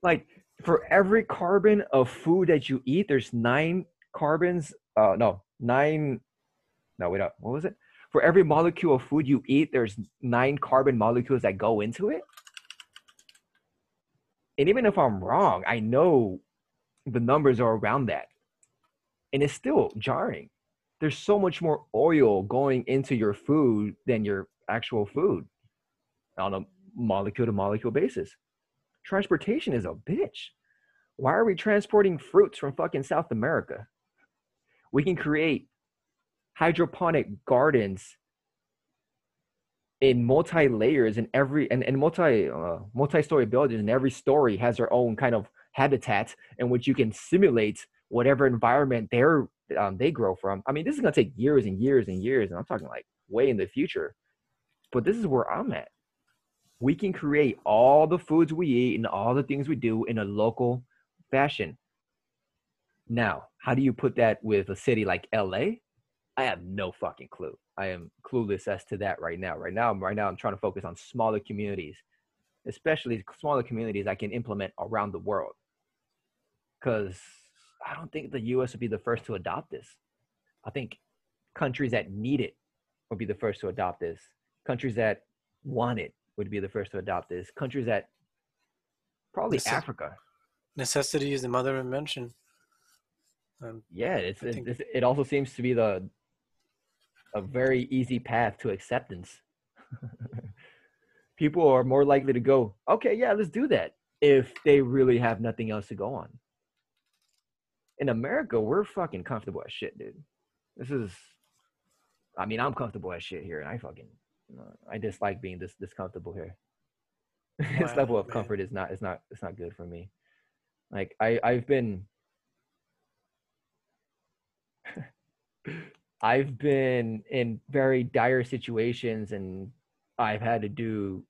Like, for every carbon of food that you eat, there's nine carbons. Uh, no, nine. No, wait up. What was it? For every molecule of food you eat, there's nine carbon molecules that go into it. And even if I'm wrong, I know the numbers are around that. And it's still jarring. There's so much more oil going into your food than your actual food on a molecule to molecule basis. Transportation is a bitch. Why are we transporting fruits from fucking South America? We can create hydroponic gardens in multi layers and every, and, and multi, uh, multi-story buildings, and every story has their own kind of habitat in which you can simulate whatever environment they're um, they grow from. I mean, this is going to take years and years and years, and I'm talking like way in the future. But this is where I'm at. We can create all the foods we eat and all the things we do in a local fashion. Now, how do you put that with a city like L A? I have no fucking clue. I am clueless as to that right now. Right now, right now, I'm trying to focus on smaller communities, especially smaller communities I can implement around the world. Because I don't think the U S would be the first to adopt this. I think countries that need it would be the first to adopt this. Countries that want it would be the first to adopt this. Countries that probably Necess- Africa. Necessity is the mother of invention. Um, yeah, it's, it, think- it's, it also seems to be the a very easy path to acceptance. People are more likely to go, okay, yeah, let's do that, if they really have nothing else to go on. In America, we're fucking comfortable as shit, dude. This is, I mean, I'm comfortable as shit here, and I fucking, I dislike being this this comfortable here. Wow, this level of man. comfort is not, it's not, it's not good for me. Like I, I've been, I've been in very dire situations, and I've had to do,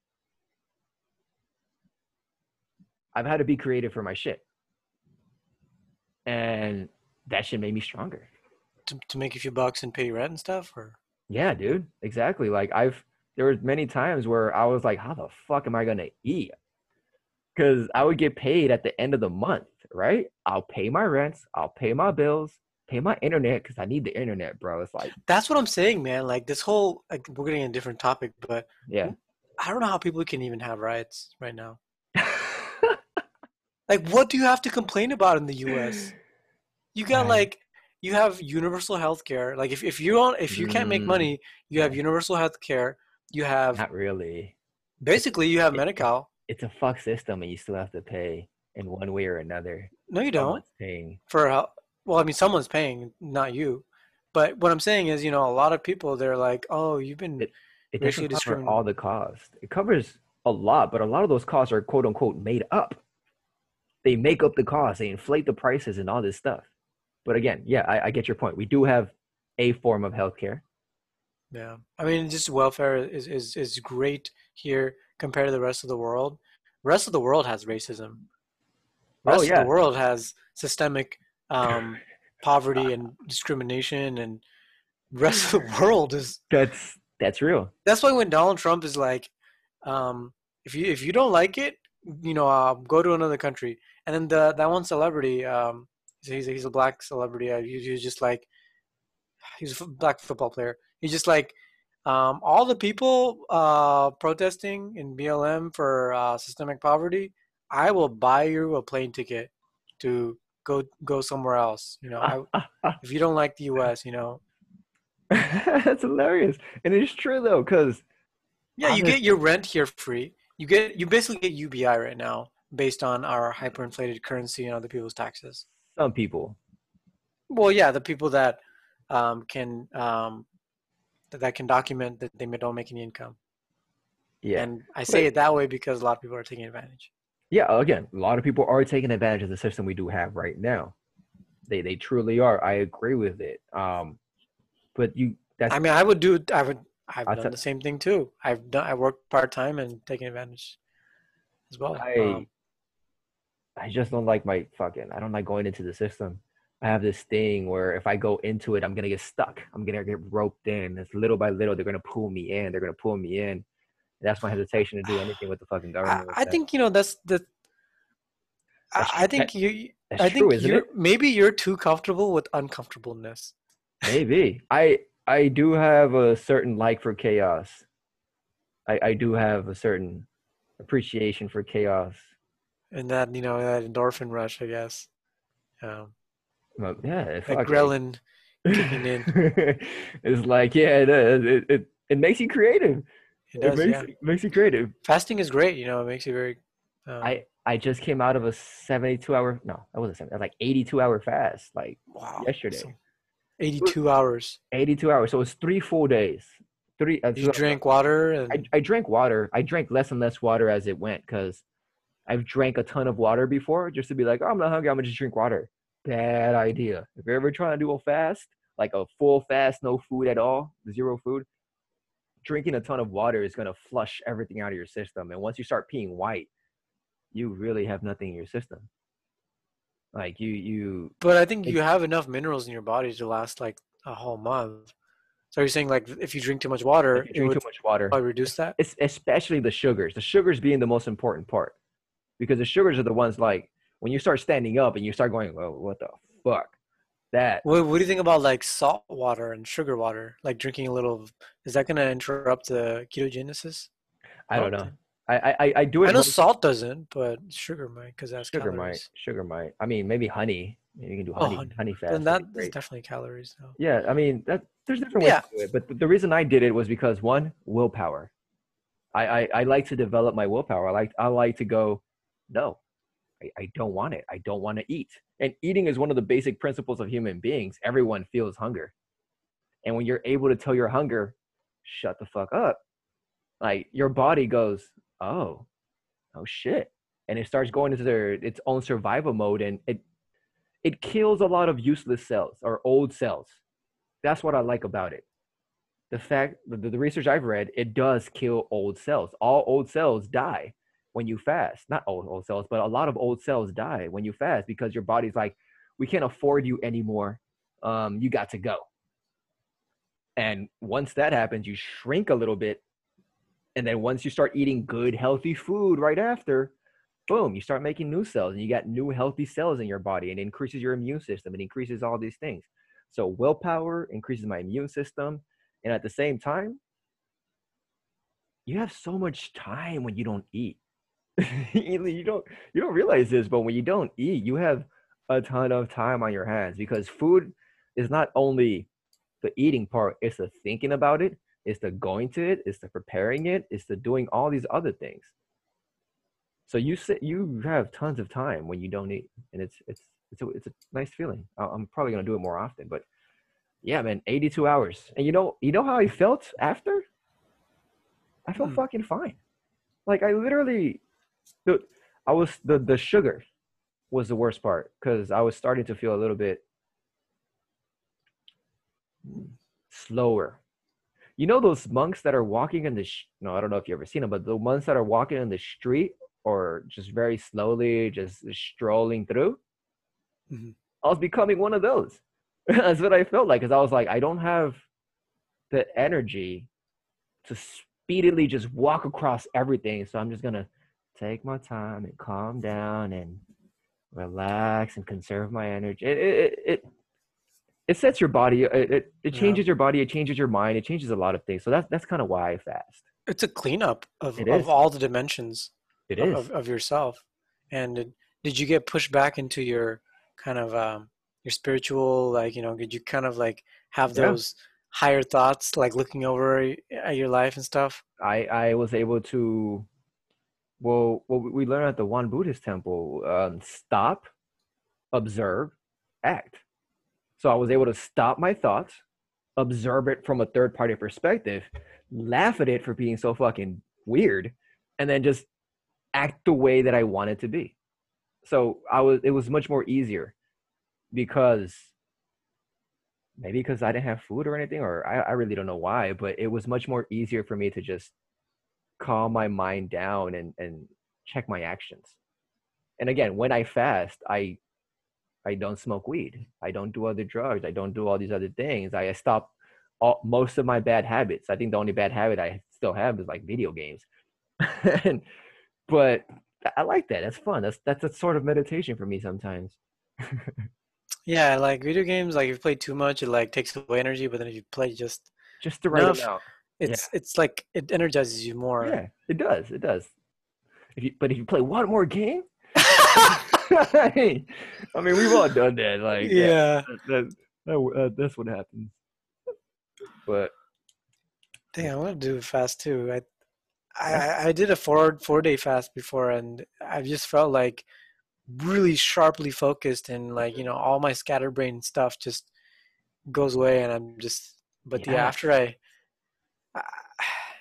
I've had to be creative for my shit. And that shit made me stronger. To, to make a few bucks and pay rent and stuff? Or? Yeah, dude, exactly. Like I've, there were many times where I was like, how the fuck am I going to eat? Because I would get paid at the end of the month, right? I'll pay my rents, I'll pay my bills, pay my internet, because I need the internet, bro. It's like, that's what I'm saying, man. Like this whole, like, we're getting a different topic, but yeah, I don't know how people can even have riots right now. Like, what do you have to complain about in the U S? You got like, you have universal healthcare. Like if, if you don't, if you can't make money, you have universal healthcare. You have not really. Basically, you have it, Medi-Cal. It's a fuck system, and you still have to pay in one way or another. No, you don't. Paying for help. Well, I mean, someone's paying, not you. But what I'm saying is, you know, a lot of people, they're like, oh, you've been it, it racially discriminated. It doesn't cover all the costs. It covers a lot, but a lot of those costs are quote unquote made up. They make up the cost, they inflate the prices and all this stuff. But again, yeah, I, I get your point. We do have a form of healthcare. Yeah. I mean, just welfare is, is, is great here compared to the rest of the world. The rest of the world has racism. The rest oh, yeah. of the world has systemic um, poverty and discrimination, and the rest of the world is... That's that's real. That's why when Donald Trump is like, um, if you if you don't like it, you know, uh, go to another country. And then the that one celebrity, um, he's a, he's a black celebrity. Uh, he, he was just like, he's a black football player. He's just like, um, all the people uh, protesting in B L M for uh, systemic poverty, I will buy you a plane ticket to go go somewhere else. You know, I, if you don't like the U S, you know. That's hilarious, and it's true though, because yeah, you get your rent here free. You get you basically get U B I right now based on our hyperinflated currency and other people's taxes. Some people. Well, yeah, the people that um, can um, that, that can document that they don't make any income. Yeah, and I say but, it that way because a lot of people are taking advantage. Yeah, again, a lot of people are taking advantage of the system we do have right now. They they truly are. I agree with it. Um, but you, that's, I mean, I would do. I would. I've done the same thing too. I've done. I worked part time and taken advantage as well. I, um, I just don't like my fucking. I don't like going into the system. I have this thing where if I go into it, I'm gonna get stuck. I'm gonna get roped in. It's little by little. They're gonna pull me in. They're gonna pull me in. And that's my hesitation to do anything with the fucking government. I, I think you know that's the. That's, I, I think that, you. I think true, isn't you're, it? Maybe you're too comfortable with uncomfortableness. Maybe I. I do have a certain like for chaos. I, I do have a certain appreciation for chaos. And that, you know, that endorphin rush, I guess. Um, well, yeah. That ghrelin kicking in. It's like, yeah, it, it, it, it makes you creative. It does, it makes, yeah. It makes you creative. Fasting is great, you know, it makes you very... Um, I, I just came out of a seventy-two hour... No, that wasn't seventy. That was like eighty-two hour fast, like wow, yesterday. So- eighty-two hours. eighty-two hours. So it's three full days. Three. Uh, you drank water? And... I, I drank water. I drank less and less water as it went because I've drank a ton of water before just to be like, oh, I'm not hungry. I'm going to just drink water. bad idea. If you're ever trying to do a fast, like a full fast, no food at all, zero food, drinking a ton of water is going to flush everything out of your system. And once you start peeing white, you really have nothing in your system. Like you, you. But I think it, you have enough minerals in your body to last like a whole month. So you're saying like if you drink too much water, if you drink it would too much water, probably reduce that? It's especially the sugars. The sugars being the most important part, because the sugars are the ones like when you start standing up and you start going, well, what the fuck? That. What, what do you think about like salt water and sugar water? Like drinking a little, is that going to interrupt the ketogenesis? I don't know. I, I, I do it. I know salt doesn't, but sugar might, because that's sugar calories. might. Sugar might. I mean, maybe honey. You can do honey, oh, honey. honey fast. And that's definitely calories, though. Yeah, I mean, that, there's different ways yeah. to do it. But the reason I did it was because one, willpower. I, I, I like to develop my willpower. I like I like to go, no, I, I don't want it. I don't want to eat. And eating is one of the basic principles of human beings. Everyone feels hunger, and when you're able to tell your hunger, shut the fuck up. Like your body goes, oh, oh shit, and it starts going into their its own survival mode, and it it kills a lot of useless cells or old cells. That's what I like about it. The fact, the, the research I've read, it does kill old cells. All old cells die when you fast. Not old old cells, but a lot of old cells die when you fast, because your body's like, we can't afford you anymore. Um, you got to go. And once that happens, you shrink a little bit. And then once you start eating good, healthy food right after, boom, you start making new cells, and you got new healthy cells in your body, and it increases your immune system. It increases all these things. So willpower increases my immune system. And at the same time, you have so much time when you don't eat. you don't you don't realize this, but when you don't eat, you have a ton of time on your hands, because food is not only the eating part, it's the thinking about it, it's the going to it, it's the preparing it, it's the doing all these other things. So you sit, you have tons of time when you don't eat, and it's it's it's a, it's a nice feeling. I'm probably gonna do it more often, but yeah, man, eighty-two hours, and you know you know how I felt after? I felt hmm. fucking fine. Like I literally. Dude, I was the, the sugar was the worst part, because I was starting to feel a little bit slower. You know those monks that are walking in the sh- no, I don't know if you've ever seen them, but the ones that are walking in the street or just very slowly, just strolling through. Mm-hmm. I was becoming one of those. That's what I felt like, because I was like, I don't have the energy to speedily just walk across everything, so I'm just gonna take my time and calm down and relax and conserve my energy. It it it, it sets your body. It it, it changes yeah. your body. It changes your mind. It changes a lot of things. So that's that's kind of why I fast. It's a cleanup of, of all the dimensions. It of, is of, of yourself. And did, did you get pushed back into your kind of um, your spiritual? Like you know, did you kind of like have those yeah. higher thoughts, like looking over at your life and stuff? I I was able to. Well, what we learned at the one Buddhist temple, um, stop, observe, act. So I was able to stop my thoughts, observe it from a third-party perspective, laugh at it for being so fucking weird, and then just act the way that I want it to be. So I was. It was much more easier, because maybe because I didn't have food or anything, or I, I really don't know why, but it was much more easier for me to just calm my mind down and, and check my actions. And again, when I fast, I I don't smoke weed. I don't do other drugs. I don't do all these other things. I stop all, most of my bad habits. I think the only bad habit I still have is like video games. and, but I like that. That's fun. That's that's a sort of meditation for me sometimes. yeah, like video games, like if you play too much, it like takes away energy. But then if you play just just the right enough, amount. It's yeah. it's like it energizes you more. Yeah, it does. It does. If you, but if you play one more game, I mean, I mean, we've all done that. Like, yeah, that, that, that, uh, that's what happens. But dang, I want to do fast too. I I, I did a four four day fast before, and I just felt like really sharply focused, and like you know, all my scatterbrain stuff just goes away, and I'm just. But yeah. the after I.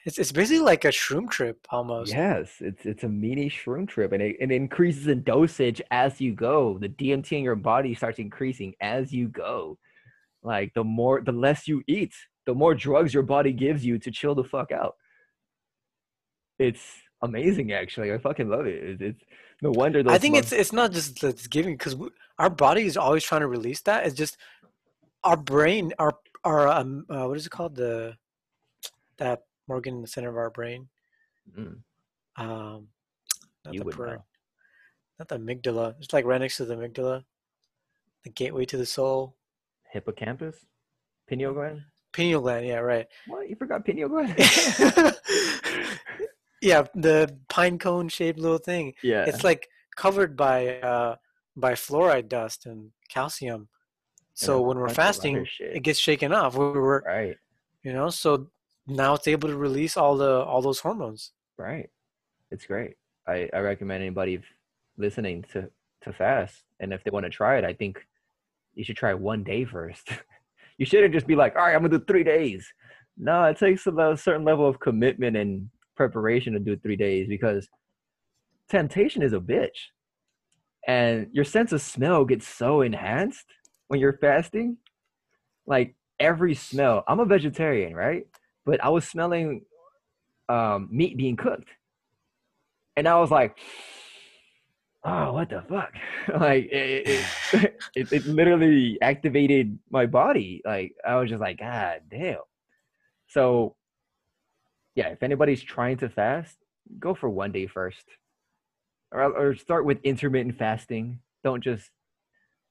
It's it's basically like a shroom trip almost. Yes, it's it's a mini shroom trip, and it, it increases in dosage as you go. The D M T in your body starts increasing as you go. Like the more, the less you eat, the more drugs your body gives you to chill the fuck out. It's amazing, actually. I fucking love it. It's, it's no wonder. Those I think months- it's it's not just that it's giving, because our body is always trying to release that. It's just our brain, our our um, uh, what is it called? The that organ in the center of our brain. Mm. Um, not you the brain, not the amygdala. It's like right next to the amygdala, the gateway to the soul. Hippocampus, pineal gland. Pineal gland, yeah, right. What? You forgot pineal gland? Yeah, the pine cone shaped little thing. Yeah, it's like covered by uh, by fluoride dust and calcium. So yeah, when we're fasting, it gets shaken off. We were, right. You know, so now it's able to release all the all those hormones. Right, it's great. I, I recommend anybody listening to to fast, and if they want to try it, I think you should try one day first. You shouldn't just be like, all right, I'm gonna do three days. No, it takes a certain level of commitment and preparation to do three days because temptation is a bitch. And your sense of smell gets so enhanced when you're fasting. Like every smell, I'm a vegetarian, right? But I was smelling um, meat being cooked. And I was like, oh, what the fuck? Like it it, it, it it literally activated my body. Like I was just like, God damn. So yeah, if anybody's trying to fast, go for one day first, or, or start with intermittent fasting. Don't just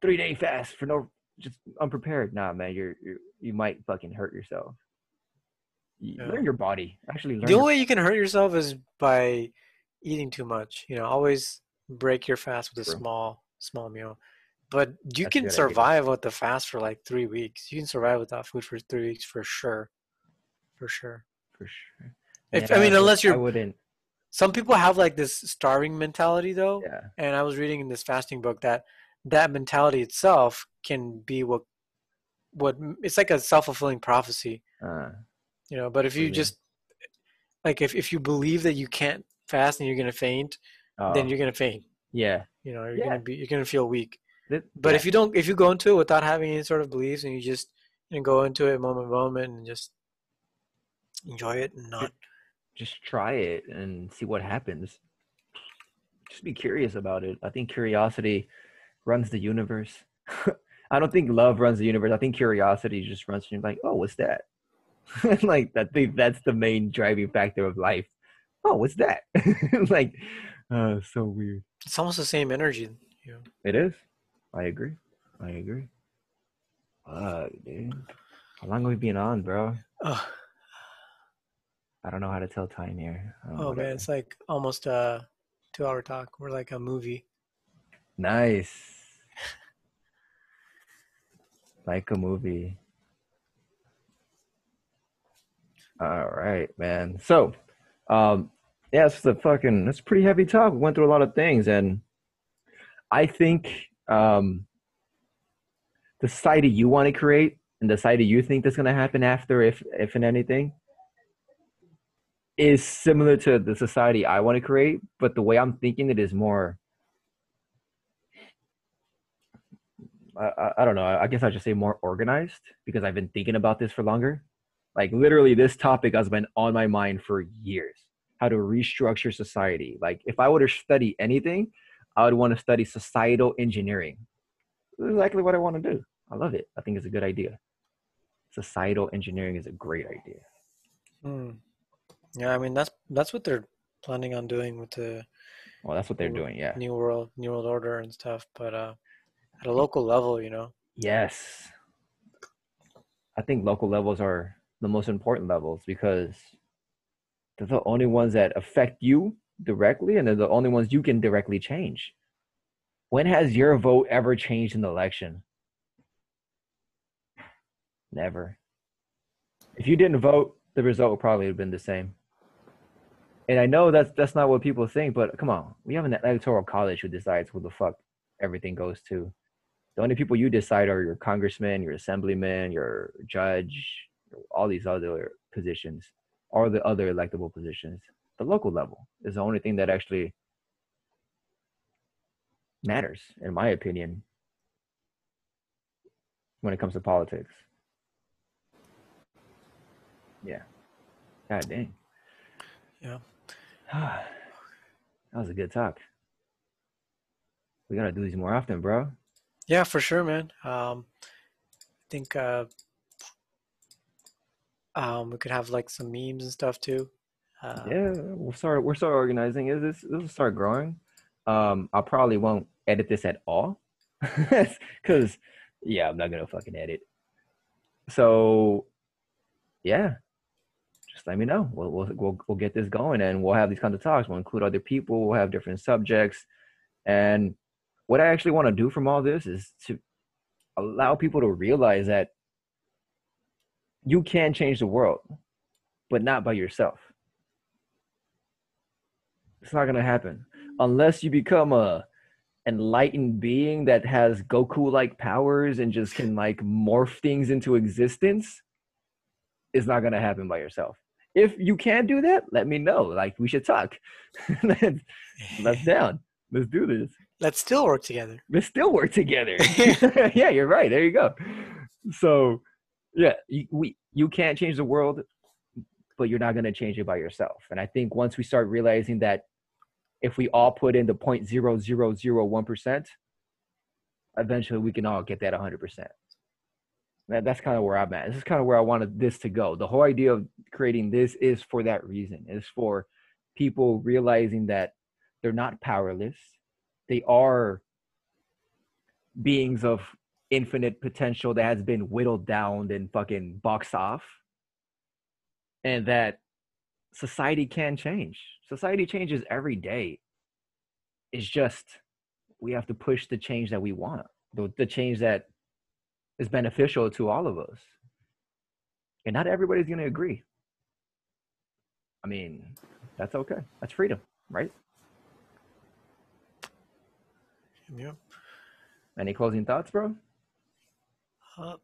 three day fast for no, just unprepared. Nah, man, you're, you're you might fucking hurt yourself. You yeah. Learn your body. Actually, learn the only way you can hurt yourself is by eating too much. You know, always break your fast with a True. small small meal, but you That's can survive idea. with the fast for like three weeks. You can survive without food for three weeks for sure for sure for sure if, yeah, I mean, unless you're I wouldn't some people have like this starving mentality though. Yeah. And I was reading in this fasting book that that mentality itself can be what what it's like a self-fulfilling prophecy. Uh, you know, but if you really? just like if, if you believe that you can't fast and you're going to faint, Uh, then you're gonna faint. Yeah, you know, you're yeah. gonna be, you're gonna feel weak. That, but yeah. if you don't, if you go into it without having any sort of beliefs, and you just you know, go into it moment by moment and just enjoy it and not just try it and see what happens. Just be curious about it. I think curiosity runs the universe. I don't think love runs the universe. I think curiosity just runs. You're like, oh, what's that? Like I think that's the main driving factor of life. Oh, what's that? Like. Uh, so weird. It's almost the same energy. You know? It is. I agree. I agree. Fuck, dude. How long have we been on, bro? Uh, I don't know how to tell time here. Oh, man. It's like almost a two-hour talk. We're like a movie. Nice. Like a movie. All right, man. So, um... yeah, it's the fucking, it's pretty heavy talk. We went through a lot of things, and I think um, the society you want to create and the society you think that's going to happen after, if if and anything, is similar to the society I want to create, but the way I'm thinking it is more, I, I, I don't know, I guess I should say more organized, because I've been thinking about this for longer. Like literally this topic has been on my mind for years. How to restructure society. Like if I were to study anything, I would want to study societal engineering. This is exactly what I want to do. I love it. I think it's a good idea. Societal engineering is a great idea. Mm. Yeah, I mean that's that's what they're planning on doing with the. Well, that's what they're new, doing. Yeah. New world, new world order and stuff, but uh, at a local level, you know. Yes. I think local levels are the most important levels because. They're the only ones that affect you directly, and they're the only ones you can directly change. When has your vote ever changed an election? Never. If you didn't vote, the result would probably have been the same. And I know that's that's not what people think, but come on. We have an electoral college who decides who the fuck everything goes to. The only people you decide are your congressman, your assemblyman, your judge, all these other positions. are the other electable positions. The local level is the only thing that actually matters, in my opinion, when it comes to politics. Yeah. God dang. Yeah. That was a good talk. We got to do these more often, bro. Yeah, for sure, man. Um, I think uh, um, we could have like some memes and stuff too. Uh, yeah, we'll start, we'll start organizing. This will start growing. Um, I probably won't edit this at all because, yeah, I'm not going to fucking edit. So, yeah, just let me know. We'll, we'll, we'll, we'll get this going, and we'll have these kinds of talks. We'll include other people. We'll have different subjects. And what I actually want to do from all this is to allow people to realize that you can change the world, but not by yourself. It's not going to happen unless you become a enlightened being that has Goku-like powers and just can like morph things into existence. It's not going to happen by yourself. If you can do that, let me know. Like, we should talk. let's, let's down. Let's do this. Let's still work together. Let's still work together. Yeah, you're right. There you go. So, yeah, you, we, you can't change the world, but you're not going to change it by yourself. And I think once we start realizing that if we all put in the zero point zero zero zero one percent, eventually we can all get that one hundred percent. That, that's kind of where I'm at. This is kind of where I wanted this to go. The whole idea of creating this is for that reason. It's for people realizing that they're not powerless. They are beings of infinite potential that has been whittled down and fucking boxed off. And that society can change. Society changes every day. It's just we have to push the change that we want, the, the change that is beneficial to all of us. And not everybody's going to agree. I mean, that's okay. That's freedom, right? Yeah. Any closing thoughts, bro? Uh,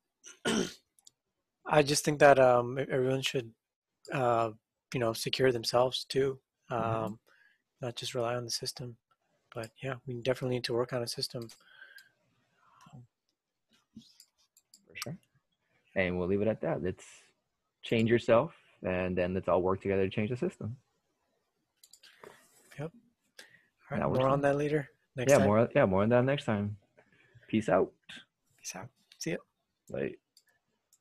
I just think that um, everyone should, uh, you know, secure themselves too. Um, mm-hmm. Not just rely on the system. But yeah, we definitely need to work on a system. For sure. And we'll leave it at that. Let's change yourself, and then let's all work together to change the system. Yep. All right, we're on that later. Next yeah, time. more yeah, more on that next time. Peace out. Peace out. See ya. Bye.